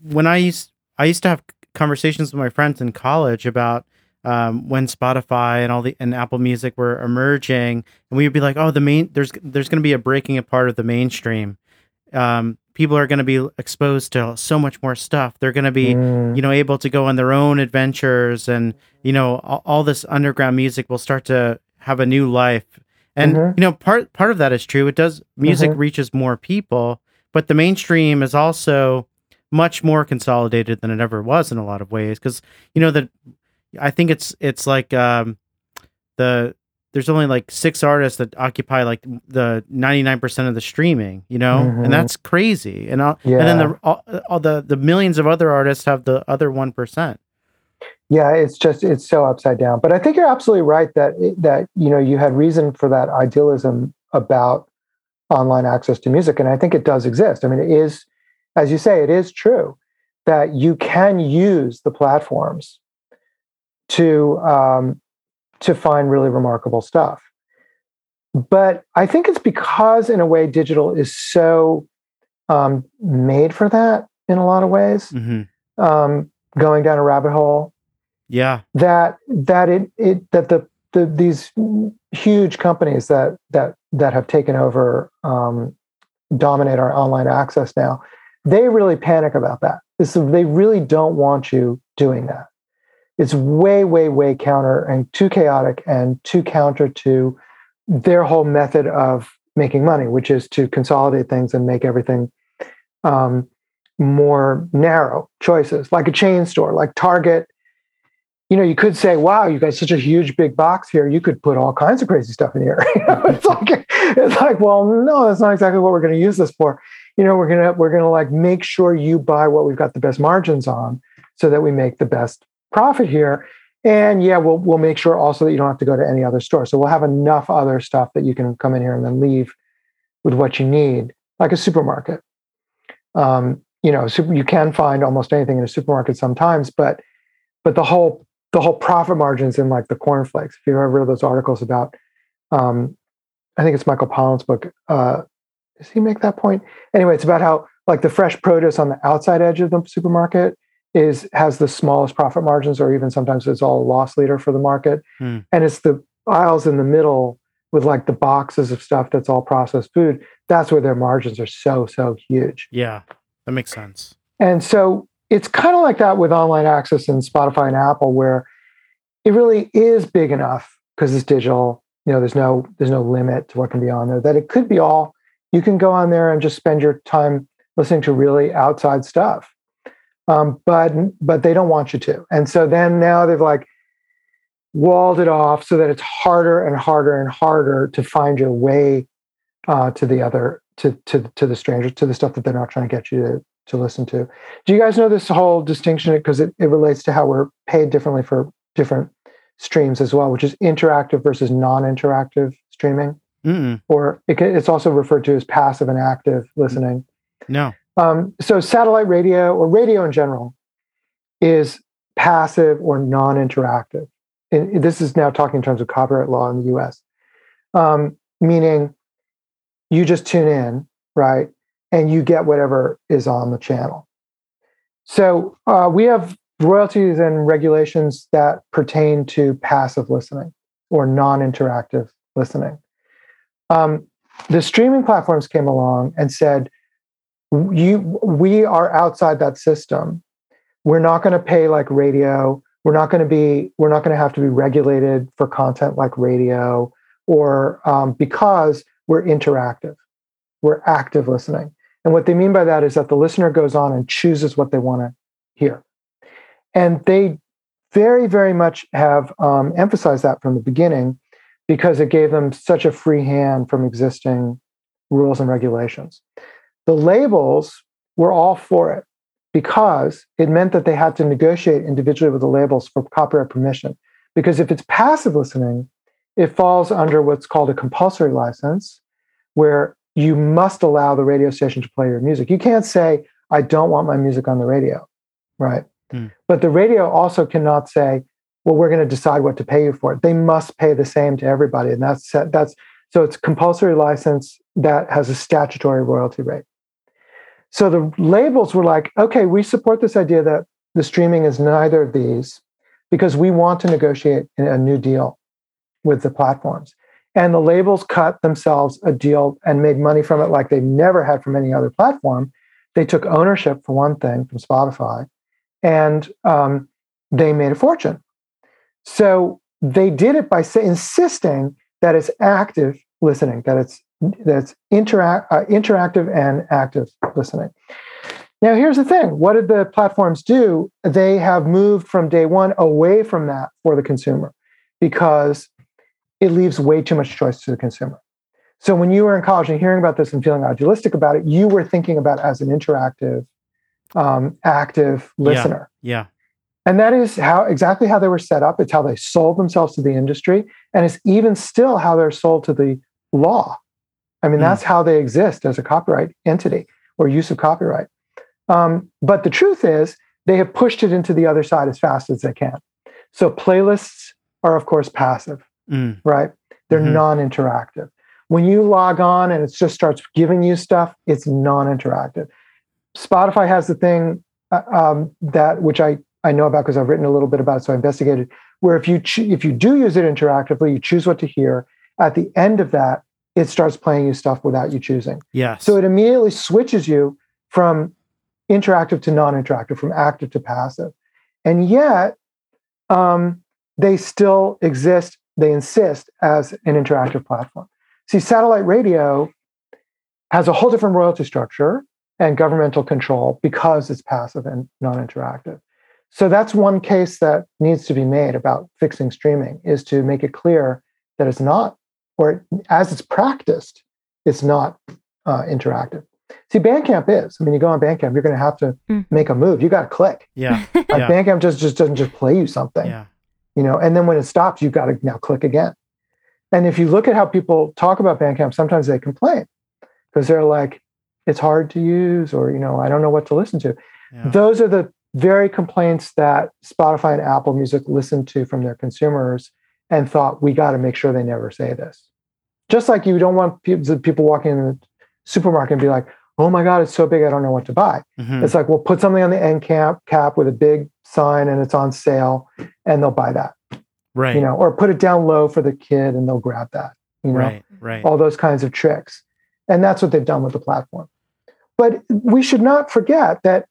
when I used to have conversations with my friends in college about when Spotify and and Apple Music were emerging, and we'd be like, oh, there's going to be a breaking apart of the mainstream. People are going to be exposed to so much more stuff. They're going to be, you know, able to go on their own adventures, and, you know, all this underground music will start to have a new life. And, mm-hmm. you know, part of that is true. It does. Music mm-hmm. reaches more people, but the mainstream is also much more consolidated than it ever was in a lot of ways. Cause you know, I think it's like, there's only like 6 artists that occupy like the 99% of the streaming, you know, mm-hmm. and that's crazy. And and then all the millions of other artists have the other 1%. Yeah. It's so upside down, but I think you're absolutely right that, you know, you had reason for that idealism about online access to music. And I think it does exist. I mean, it is, as you say, it is true that you can use the platforms to find really remarkable stuff. But I think it's because, in a way, digital is so made for that in a lot of ways, mm-hmm. Going down a rabbit hole. Yeah, that these huge companies that have taken over dominate our online access now. They really panic about that. They really don't want you doing that. It's way, way, way counter and too chaotic and too counter to their whole method of making money, which is to consolidate things and make everything more narrow choices, like a chain store, like Target. You know, you could say, wow, you got such a huge big box here. You could put all kinds of crazy stuff in here. it's like, well, no, that's not exactly what we're going to use this for. You know, we're going to like make sure you buy what we've got the best margins on so that we make the best profit here. And yeah, we'll make sure also that you don't have to go to any other store. So we'll have enough other stuff that you can come in here and then leave with what you need, like a supermarket. You know, you can find almost anything in a supermarket sometimes, but the whole profit margins in like the cornflakes. If you've ever read those articles about, I think it's Michael Pollan's book, does he make that point? Anyway, it's about how like the fresh produce on the outside edge of the supermarket has the smallest profit margins, or even sometimes it's all a loss leader for the market. Mm. And it's the aisles in the middle with like the boxes of stuff that's all processed food. That's where their margins are so huge. Yeah, that makes sense. And so it's kind of like that with online access and Spotify and Apple, where it really is big enough because it's digital. You know, there's no limit to what can be on there, that it could be all. You can go on there and just spend your time listening to really outside stuff. But they don't want you to. And so then now they've like walled it off so that it's harder and harder and harder to find your way to the other, to the stranger, to the stuff that they're not trying to get you to listen to. Do you guys know this whole distinction? Because it relates to how we're paid differently for different streams as well, which is interactive versus non-interactive streaming. Mm-mm. Or it's also referred to as passive and active listening. No. So satellite radio, or radio in general, is passive or non-interactive. And this is now talking in terms of copyright law in the U.S., meaning you just tune in, right? And you get whatever is on the channel. So we have royalties and regulations that pertain to passive listening or non-interactive listening. The streaming platforms came along and said, we are outside that system. we're not going to pay like radio. We're not going to have to be regulated for content like radio, or because we're interactive, we're active listening. And what they mean by that is that the listener goes on and chooses what they want to hear. And they very, very much have emphasized that from the beginning, because it gave them such a free hand from existing rules and regulations. The labels were all for it, because it meant that they had to negotiate individually with the labels for copyright permission. Because if it's passive listening, it falls under what's called a compulsory license, where you must allow the radio station to play your music. You can't say, I don't want my music on the radio, right? Mm. But the radio also cannot say, well, we're going to decide what to pay you for it. They must pay the same to everybody. And that's so it's compulsory license that has a statutory royalty rate. So the labels were like, okay, we support this idea that the streaming is neither of these, because we want to negotiate a new deal with the platforms. And the labels cut themselves a deal and made money from it like they never had from any other platform. They took ownership, for one thing, from Spotify, and they made a fortune. So they did it by insisting that it's active listening, that it's interactive and active listening. Now, here's the thing. What did the platforms do? They have moved from day one away from that for the consumer, because it leaves way too much choice to the consumer. So when you were in college and hearing about this and feeling idealistic about it, you were thinking about it as an interactive, active listener. Yeah. And that is exactly how they were set up. It's how they sold themselves to the industry. And it's even still how they're sold to the law. I mean, that's how they exist as a copyright entity or use of copyright. But the truth is they have pushed it into the other side as fast as they can. So playlists are, of course, passive, right? They're non-interactive. When you log on and it just starts giving you stuff, it's non-interactive. Spotify has the thing which I know about because I've written a little bit about it, so I investigated, where if you do use it interactively, you choose what to hear. At the end of that, it starts playing you stuff without you choosing. Yes. So it immediately switches you from interactive to non-interactive, from active to passive. And yet, they still exist, they insist, as an interactive platform. See, satellite radio has a whole different royalty structure and governmental control because it's passive and non-interactive. So that's one case that needs to be made about fixing streaming, is to make it clear that it's not, or as it's practiced, it's not interactive. See, Bandcamp is. I mean, you go on Bandcamp, you're going to have to make a move. You got to click. Yeah. Bandcamp just doesn't just play you something. Yeah. You know, and then when it stops, you've got to now click again. And if you look at how people talk about Bandcamp, sometimes they complain because they're like, it's hard to use, or, you know, I don't know what to listen to. Yeah. Those are the very complaints that Spotify and Apple Music listened to from their consumers and thought, we got to make sure they never say this. Just like you don't want people walking in the supermarket and be like, oh my God, it's so big, I don't know what to buy. Mm-hmm. It's like, well, put something on the end cap with a big sign and it's on sale and they'll buy that. Right. You know, or put it down low for the kid and they'll grab that. You know, right. All those kinds of tricks. And that's what they've done with the platform. But we should not forget that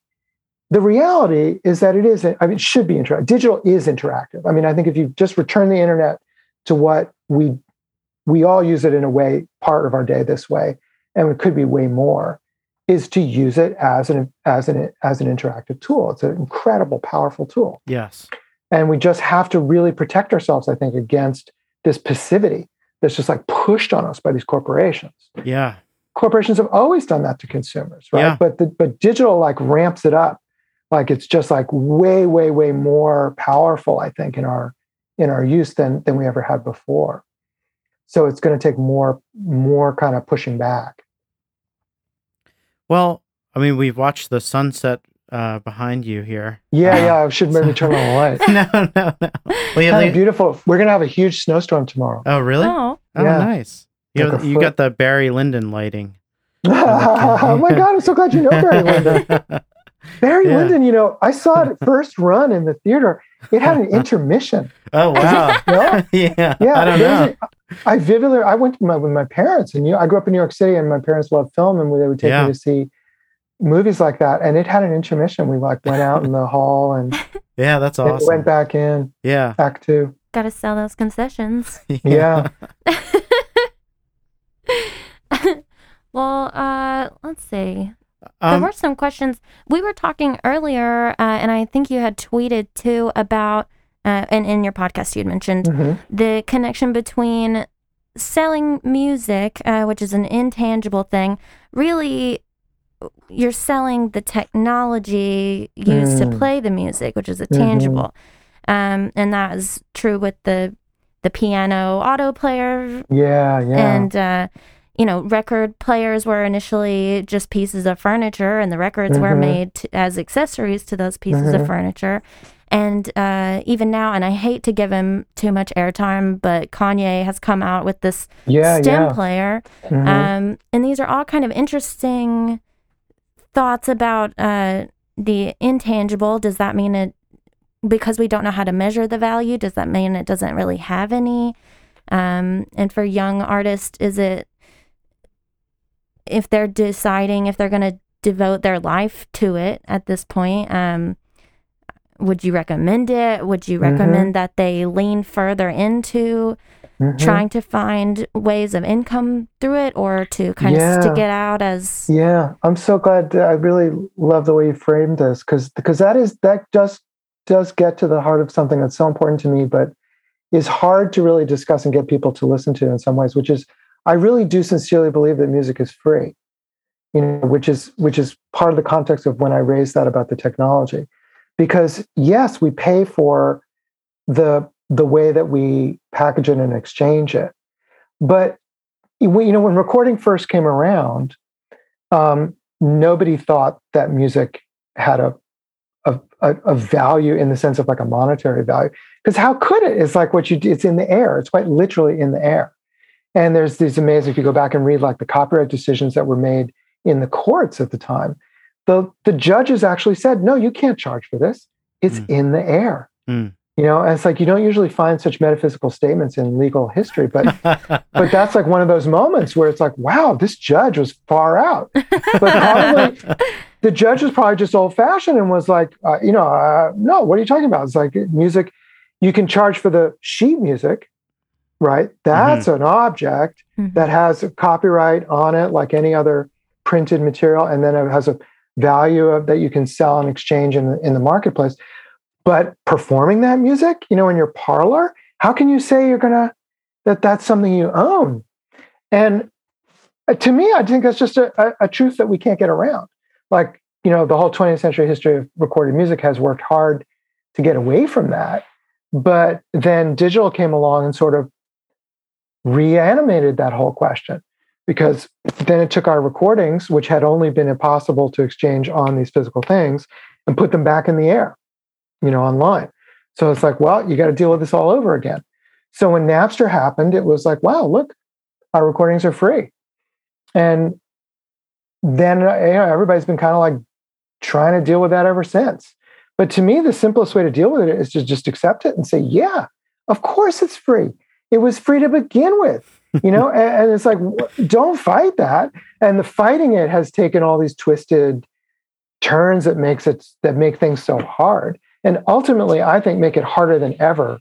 the reality is that it should be interactive. Digital is interactive. I mean, I think if you just return the internet to what we all use it in a way, part of our day this way, and it could be way more, is to use it as an interactive tool. It's an incredible, powerful tool. Yes. And we just have to really protect ourselves, I think, against this passivity that's just like pushed on us by these corporations. Yeah. Corporations have always done that to consumers, right? Yeah. But digital like ramps it up. Like it's just like way, way, way more powerful, I think, in our use than we ever had before. So it's going to take more kind of pushing back. Well, I mean, we've watched the sunset behind you here. Yeah. I should maybe turn on the light. No. Well, beautiful. We're going to have a huge snowstorm tomorrow. Oh, really? Oh, yeah. Nice. You got the Barry Lyndon lighting. Oh my God, I'm so glad you know Barry Lyndon. Lyndon, you know, I saw it first run in the theater. It had an intermission. Oh, wow. Yeah. I don't know. I went with my parents, and I grew up in New York City, and my parents loved film, and they would take me to see movies like that, and it had an intermission. We like went out in the hall and yeah, that's awesome. Went back in. Yeah, back to gotta sell those concessions. Yeah. Well, let's see. There were some questions. We were talking earlier, and I think you had tweeted too about, and in your podcast you'd mentioned the connection between selling music, which is an intangible thing. Really, you're selling the technology used to play the music, which is a tangible. And that is true with the piano auto player. Yeah, yeah. And, you know, record players were initially just pieces of furniture, and the records were made as accessories to those pieces of furniture. And even now, and I hate to give him too much airtime, but Kanye has come out with this stem player. And these are all kind of interesting thoughts about the intangible. Does that mean it, because we don't know how to measure the value, does that mean it doesn't really have any? And for young artists, is it, if they're deciding if they're going to devote their life to it at this point, would you recommend it? Would you recommend that they lean further into trying to find ways of income through it, or to kind of stick it out as? Yeah, I'm so glad. I really love the way you framed this, because that does get to the heart of something that's so important to me, but is hard to really discuss and get people to listen to in some ways, which is, I really do sincerely believe that music is free, you know, which is part of the context of when I raised that about the technology. Because yes, we pay for the way that we package it and exchange it, but you know, when recording first came around, nobody thought that music had a value in the sense of like a monetary value. Because how could it? It's like what you do, it's in the air. It's quite literally in the air. And there's these amazing, if you go back and read like the copyright decisions that were made in the courts at the time, the judges actually said, no, you can't charge for this. It's in the air. You know, and it's like, you don't usually find such metaphysical statements in legal history, but but that's like one of those moments where it's like, wow, this judge was far out. But probably the judge was probably just old fashioned and was like, you know, no, what are you talking about? It's like music, you can charge for the sheet music, right? That's an object that has a copyright on it, like any other printed material. And then it has a value of that you can sell and exchange in the marketplace. But performing that music, you know, in your parlor, how can you say you're gonna, that's something you own? And to me, I think that's just a truth that we can't get around. Like, you know, the whole 20th century history of recorded music has worked hard to get away from that. But then digital came along and sort of reanimated that whole question, because then it took our recordings, which had only been impossible to exchange on these physical things, and put them back in the air, you know, online. So it's like, well, you got to deal with this all over again. So when Napster happened, it was like, wow, look, our recordings are free. And then, you know, everybody's been kind of like trying to deal with that ever since. But to me, the simplest way to deal with it is to just accept it and say, yeah, of course it's free. It was free to begin with, you know? And it's like, don't fight that. And the fighting it has taken all these twisted turns that make things so hard. And ultimately, I think, make it harder than ever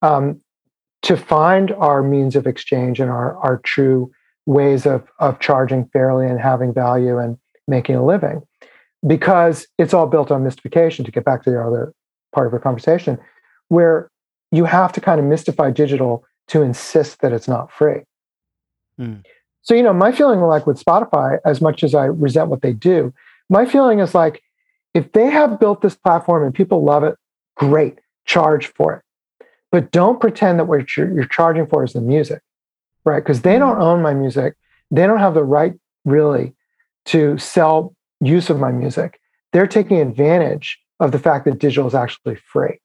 to find our means of exchange and our true ways of charging fairly and having value and making a living, because it's all built on mystification, to get back to the other part of our conversation, where you have to kind of mystify digital to insist that it's not free. So, you know, my feeling, like with Spotify, as much as I resent what they do, my feeling is like, if they have built this platform and people love it, great, charge for it. But don't pretend that what you're charging for is the music, right? Because they don't own my music. They don't have the right, really, to sell use of my music. They're taking advantage of the fact that digital is actually free.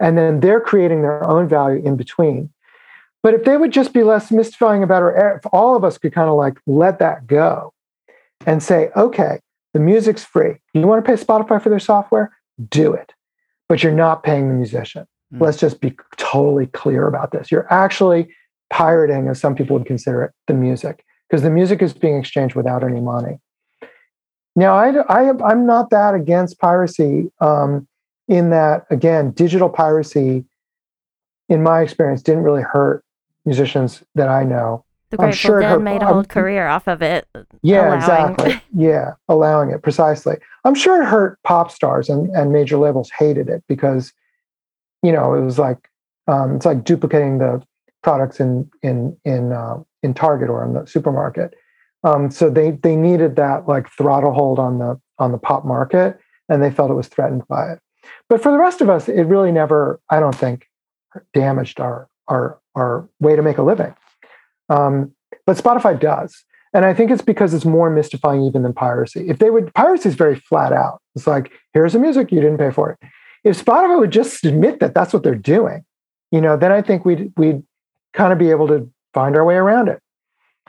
And then they're creating their own value in between. But if they would just be less mystifying about it, or if all of us could kind of like let that go and say, okay, the music's free. You want to pay Spotify for their software? Do it. But you're not paying the musician. Let's just be totally clear about this. You're actually pirating, as some people would consider it, the music, because the music is being exchanged without any money. Now, I'm not that against piracy in that, again, digital piracy, in my experience, didn't really hurt musicians that I know. The Grateful Dead made a whole career off of it. Yeah, exactly. Yeah, allowing it, precisely. I'm sure it hurt pop stars, and major labels hated it because, you know, it was like, it's like duplicating the products in Target or in the supermarket. So they needed that like throttle hold on the pop market, and they felt it was threatened by it. But for the rest of us, it really never, I don't think, damaged our way to make a living. But Spotify does. And I think it's because it's more mystifying even than piracy. Piracy is very flat out. It's like, here's the music, you didn't pay for it. If Spotify would just admit that that's what they're doing, you know, then I think we'd kind of be able to find our way around it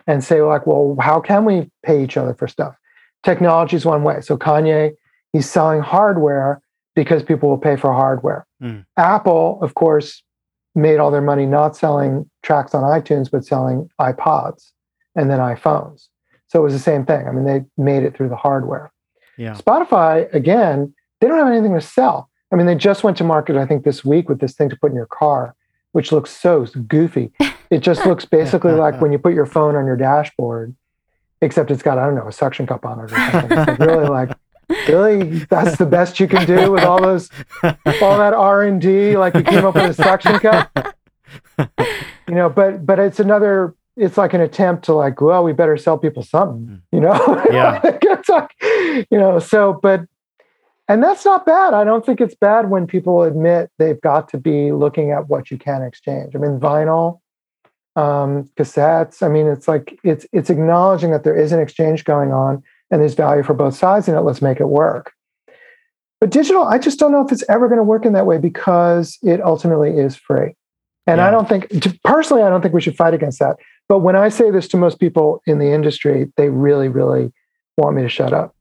and say like, well, how can we pay each other for stuff? Technology is one way. So Kanye, he's selling hardware because people will pay for hardware. Mm. Apple, of course, made all their money not selling tracks on iTunes, but selling iPods and then iPhones. So it was the same thing. I mean, they made it through the hardware. Yeah. Spotify, again, they don't have anything to sell. I mean, they just went to market, I think, this week with this thing to put in your car, which looks so goofy. It just looks basically like when you put your phone on your dashboard, except it's got, I don't know, a suction cup on it or something. It's really like, really, that's the best you can do with all that R&D, like you came up with a suction cup, you know, but it's like an attempt to like, well, we better sell people something, you know? Yeah. It's like, you know, and that's not bad. I don't think it's bad when people admit they've got to be looking at what you can exchange. I mean, vinyl, cassettes, I mean, it's like, it's acknowledging that there is an exchange going on. And there's value for both sides in it. Let's make it work. But digital, I just don't know if it's ever going to work in that way because it ultimately is free. And yeah. I don't think we should fight against that. But when I say this to most people in the industry, they really, really want me to shut up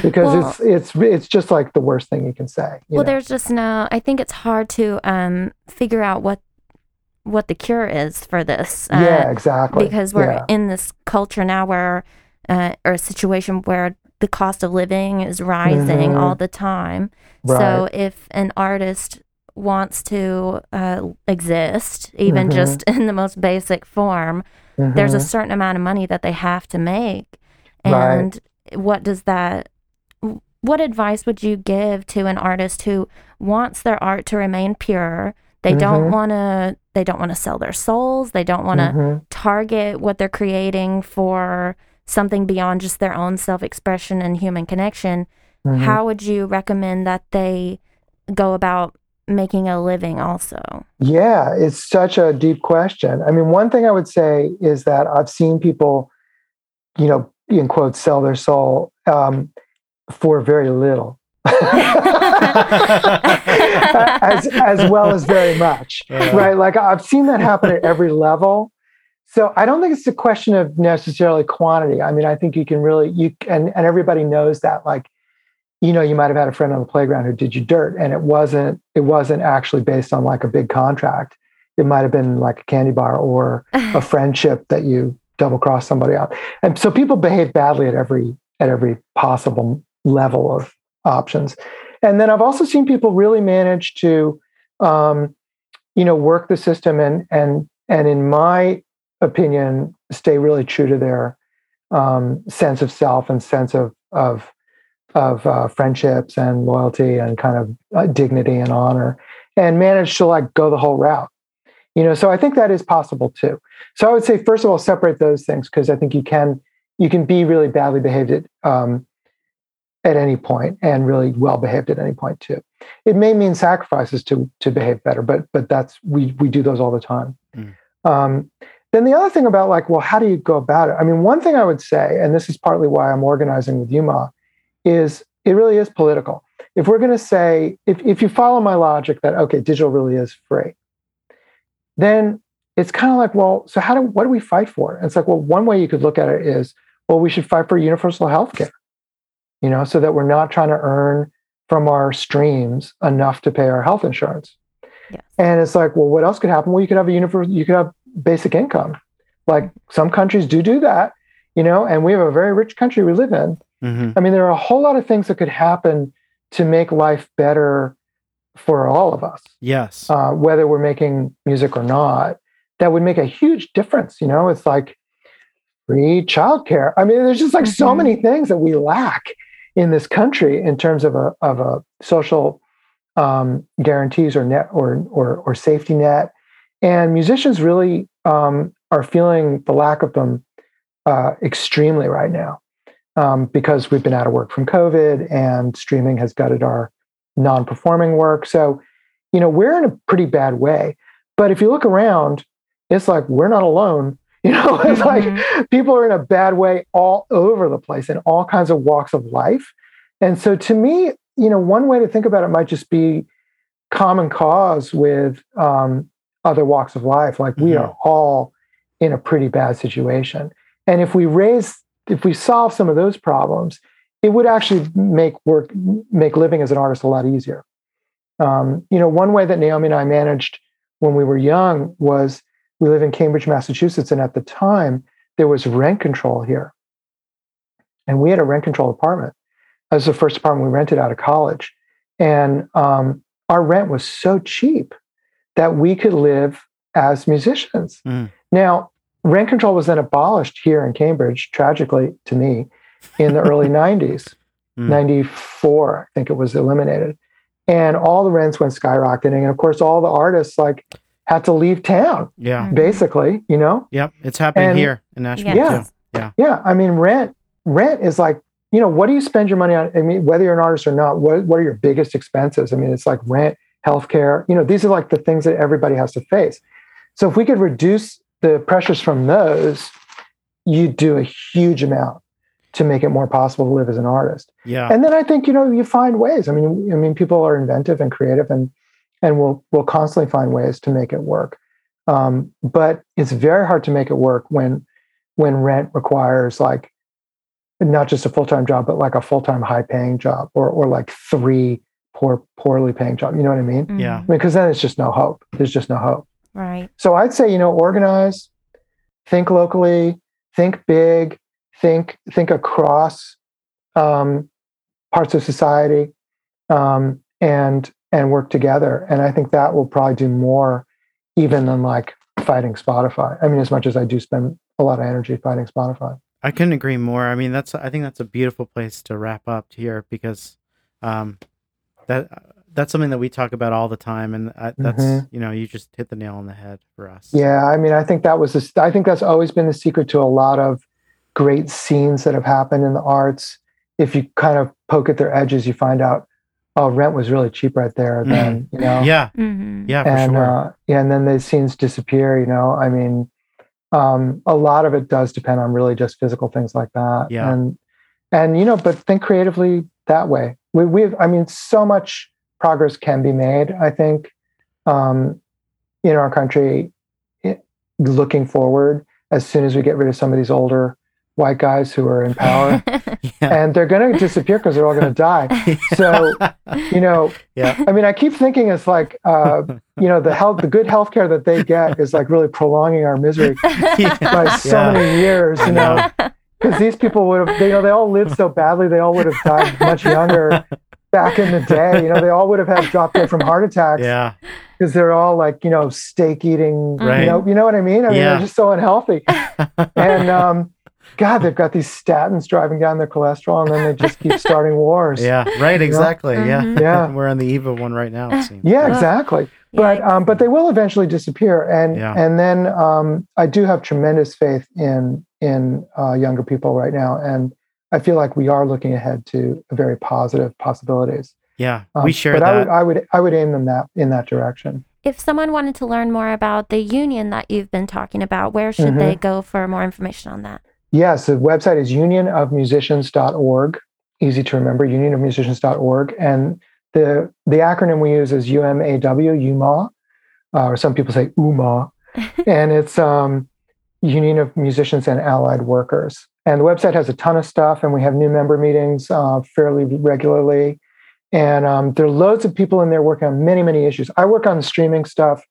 because it's just like the worst thing you can say. There's just no, I think it's hard to figure out what the cure is for this. Yeah, exactly. Because we're in this culture now where, or a situation where the cost of living is rising all the time. Right. So if an artist wants to exist, even just in the most basic form, there's a certain amount of money that they have to make. And what advice would you give to an artist who wants their art to remain pure? They don't want to sell their souls. They don't want to target what they're creating for something beyond just their own self-expression and human connection. How would you recommend that they go about making a living also? Yeah, it's such a deep question. I mean, one thing I would say is that I've seen people, you know, in quotes, sell their soul for very little. as well as very much, right? Like I've seen that happen at every level. So I don't think it's a question of necessarily quantity. I mean, I think you can really, and everybody knows that, like, you know, you might've had a friend on the playground who did you dirt, and it wasn't actually based on like a big contract. It might've been like a candy bar or a friendship that you double cross somebody on. And so people behave badly at every possible level of options. And then I've also seen people really manage to, you know, work the system and in my opinion, stay really true to their sense of self and sense of friendships and loyalty and kind of dignity and honor, and manage to like go the whole route, you know. So I think that is possible too. So I would say, first of all, separate those things, because I think you can be really badly behaved at any point and really well behaved at any point too. It may mean sacrifices to behave better, but that's we do those all the time. Then the other thing about like, well, how do you go about it? I mean, one thing I would say, and this is partly why I'm organizing with UMA, is it really is political. If we're going to say, if you follow my logic that, okay, digital really is free, then it's kind of like, well, so what do we fight for? And it's like, well, one way you could look at it is, well, we should fight for universal healthcare, you know, so that we're not trying to earn from our streams enough to pay our health insurance. Yes. And it's like, well, what else could happen? Well, you could have basic income. Like some countries do that, you know, and we have a very rich country we live in. Mm-hmm. I mean, there are a whole lot of things that could happen to make life better for all of us. Yes. Whether we're making music or not, that would make a huge difference. You know, it's like free childcare. I mean, there's just like so many things that we lack in this country in terms of a social guarantees or net or safety net. And musicians really are feeling the lack of them extremely right now because we've been out of work from COVID and streaming has gutted our non-performing work. So, you know, we're in a pretty bad way. But if you look around, it's like we're not alone. You know, it's like people are in a bad way all over the place in all kinds of walks of life. And so to me, you know, one way to think about it might just be common cause with other walks of life. Like we are all in a pretty bad situation. And if we solve some of those problems, it would actually make living as an artist a lot easier. You know, one way that Naomi and I managed when we were young was we live in Cambridge, Massachusetts. And at the time there was rent control here and we had a rent control apartment. That was the first apartment we rented out of college. And our rent was so cheap that we could live as musicians. Mm. Now, rent control was then abolished here in Cambridge, tragically to me, in the early 90s. 94, I think it was eliminated. And all the rents went skyrocketing. And of course, all the artists like had to leave town. Yeah. Basically, you know? Yep. It's happening here in Nashville. Yeah. Too. Yeah. Yeah. I mean, rent is like, you know, what do you spend your money on? I mean, whether you're an artist or not, what are your biggest expenses? I mean, it's like rent, healthcare, you know, these are like the things that everybody has to face. So if we could reduce the pressures from those, you do a huge amount to make it more possible to live as an artist. Yeah. And then I think, you know, you find ways. I mean, people are inventive and creative and we'll constantly find ways to make it work. But it's very hard to make it work when rent requires like not just a full-time job, but like a full-time high-paying job or like three poorly paying job. You know what I mean? Mm-hmm. Yeah. Because I mean, then it's just no hope. There's just no hope. Right. So I'd say, you know, organize, think locally, think big, think across parts of society and work together. And I think that will probably do more even than like fighting Spotify. I mean, as much as I do spend a lot of energy fighting Spotify. I couldn't agree more. I mean, I think that's a beautiful place to wrap up here because that's something that we talk about all the time, and that's you know, you just hit the nail on the head for us. Yeah, I mean, I think that's always been the secret to a lot of great scenes that have happened in the arts. If you kind of poke at their edges, you find out, oh, rent was really cheap right there. Then you know, and then those scenes disappear. You know, I mean, a lot of it does depend on really just physical things like that. Yeah, and you know, but think creatively that way. I mean, so much progress can be made, I think, in our country, looking forward, as soon as we get rid of some of these older white guys who are in power. And they're going to disappear because they're all going to die. So, you know, I mean, I keep thinking it's like, you know, the good healthcare that they get is like really prolonging our misery by so many years, you know. Because these people would have, they all lived so badly, they all would have died much younger back in the day. You know, they all would have had dropped dead from heart attacks. Yeah. Because they're all like, you know, steak eating, you know what I mean? I mean, they're just so unhealthy. And God, they've got these statins driving down their cholesterol and then they just keep starting wars. Yeah, right, exactly. You know? Yeah. We're on the eve of one right now, it seems. Yeah, exactly. But they will eventually disappear. And then I do have tremendous faith in younger people right now. And I feel like we are looking ahead to very positive possibilities. Yeah, we share that. But I would aim them in that direction. If someone wanted to learn more about the union that you've been talking about, where should they go for more information on that? Yes, the website is unionofmusicians.org. Easy to remember, unionofmusicians.org. And the acronym we use is UMAW, UMA, or some people say UMA. And it's Union of Musicians and Allied Workers. And the website has a ton of stuff, and we have new member meetings fairly regularly. And there are loads of people in there working on many, many issues. I work on the streaming stuff,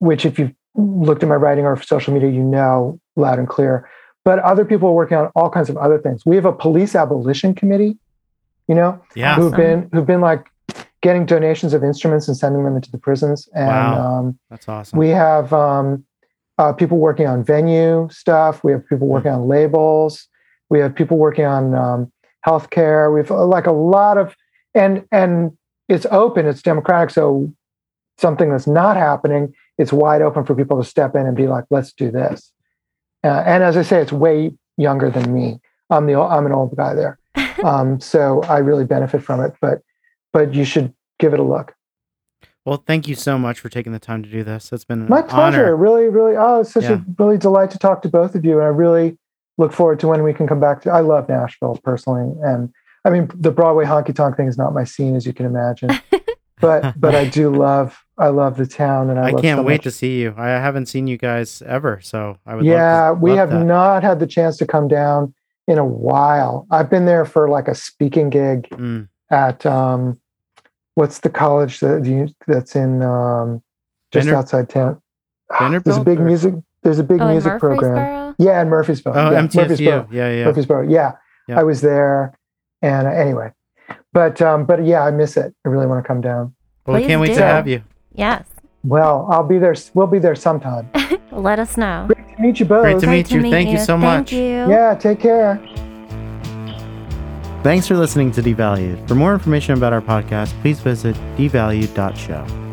which if you've looked at my writing or social media, you know loud and clear. but other people are working on all kinds of other things. We have a police abolition committee, who've been like getting donations of instruments and sending them into the prisons. And wow. That's awesome. We have people working on venue stuff. We have people working on labels. We have people working on healthcare. We've like a lot of, and it's open, it's democratic. So something that's not happening, it's wide open for people to step in and be like, let's do this. And as I say, it's way younger than me. I'm an old guy there. So I really benefit from it, but you should give it a look. Well, thank you so much for taking the time to do this. It's been my pleasure. Honor. Really, really. Oh, it's such a really delight to talk to both of you. And I really look forward to when we can come back to, I love Nashville personally. And I mean, the Broadway honky tonk thing is not my scene, as you can imagine, but I love the town, and I can't wait to see you. I haven't seen you guys ever, so I would. Yeah, we have not had the chance to come down in a while. I've been there for like a speaking gig at what's the college that's in just outside town? There's a big music. There's a big music program. Yeah, in Murfreesboro. Oh, yeah, Murfreesboro. Yeah. Murfreesboro. Yeah, I was there, and anyway, but yeah, I miss it. I really want to come down. Well, we can't wait to have you. Yes. Well, I'll be there. We'll be there sometime. Let us know. Great to meet you both. Great to meet you. Thank you so much. Thank you. Yeah, take care. Thanks for listening to Devalued. For more information about our podcast, please visit devalued.show.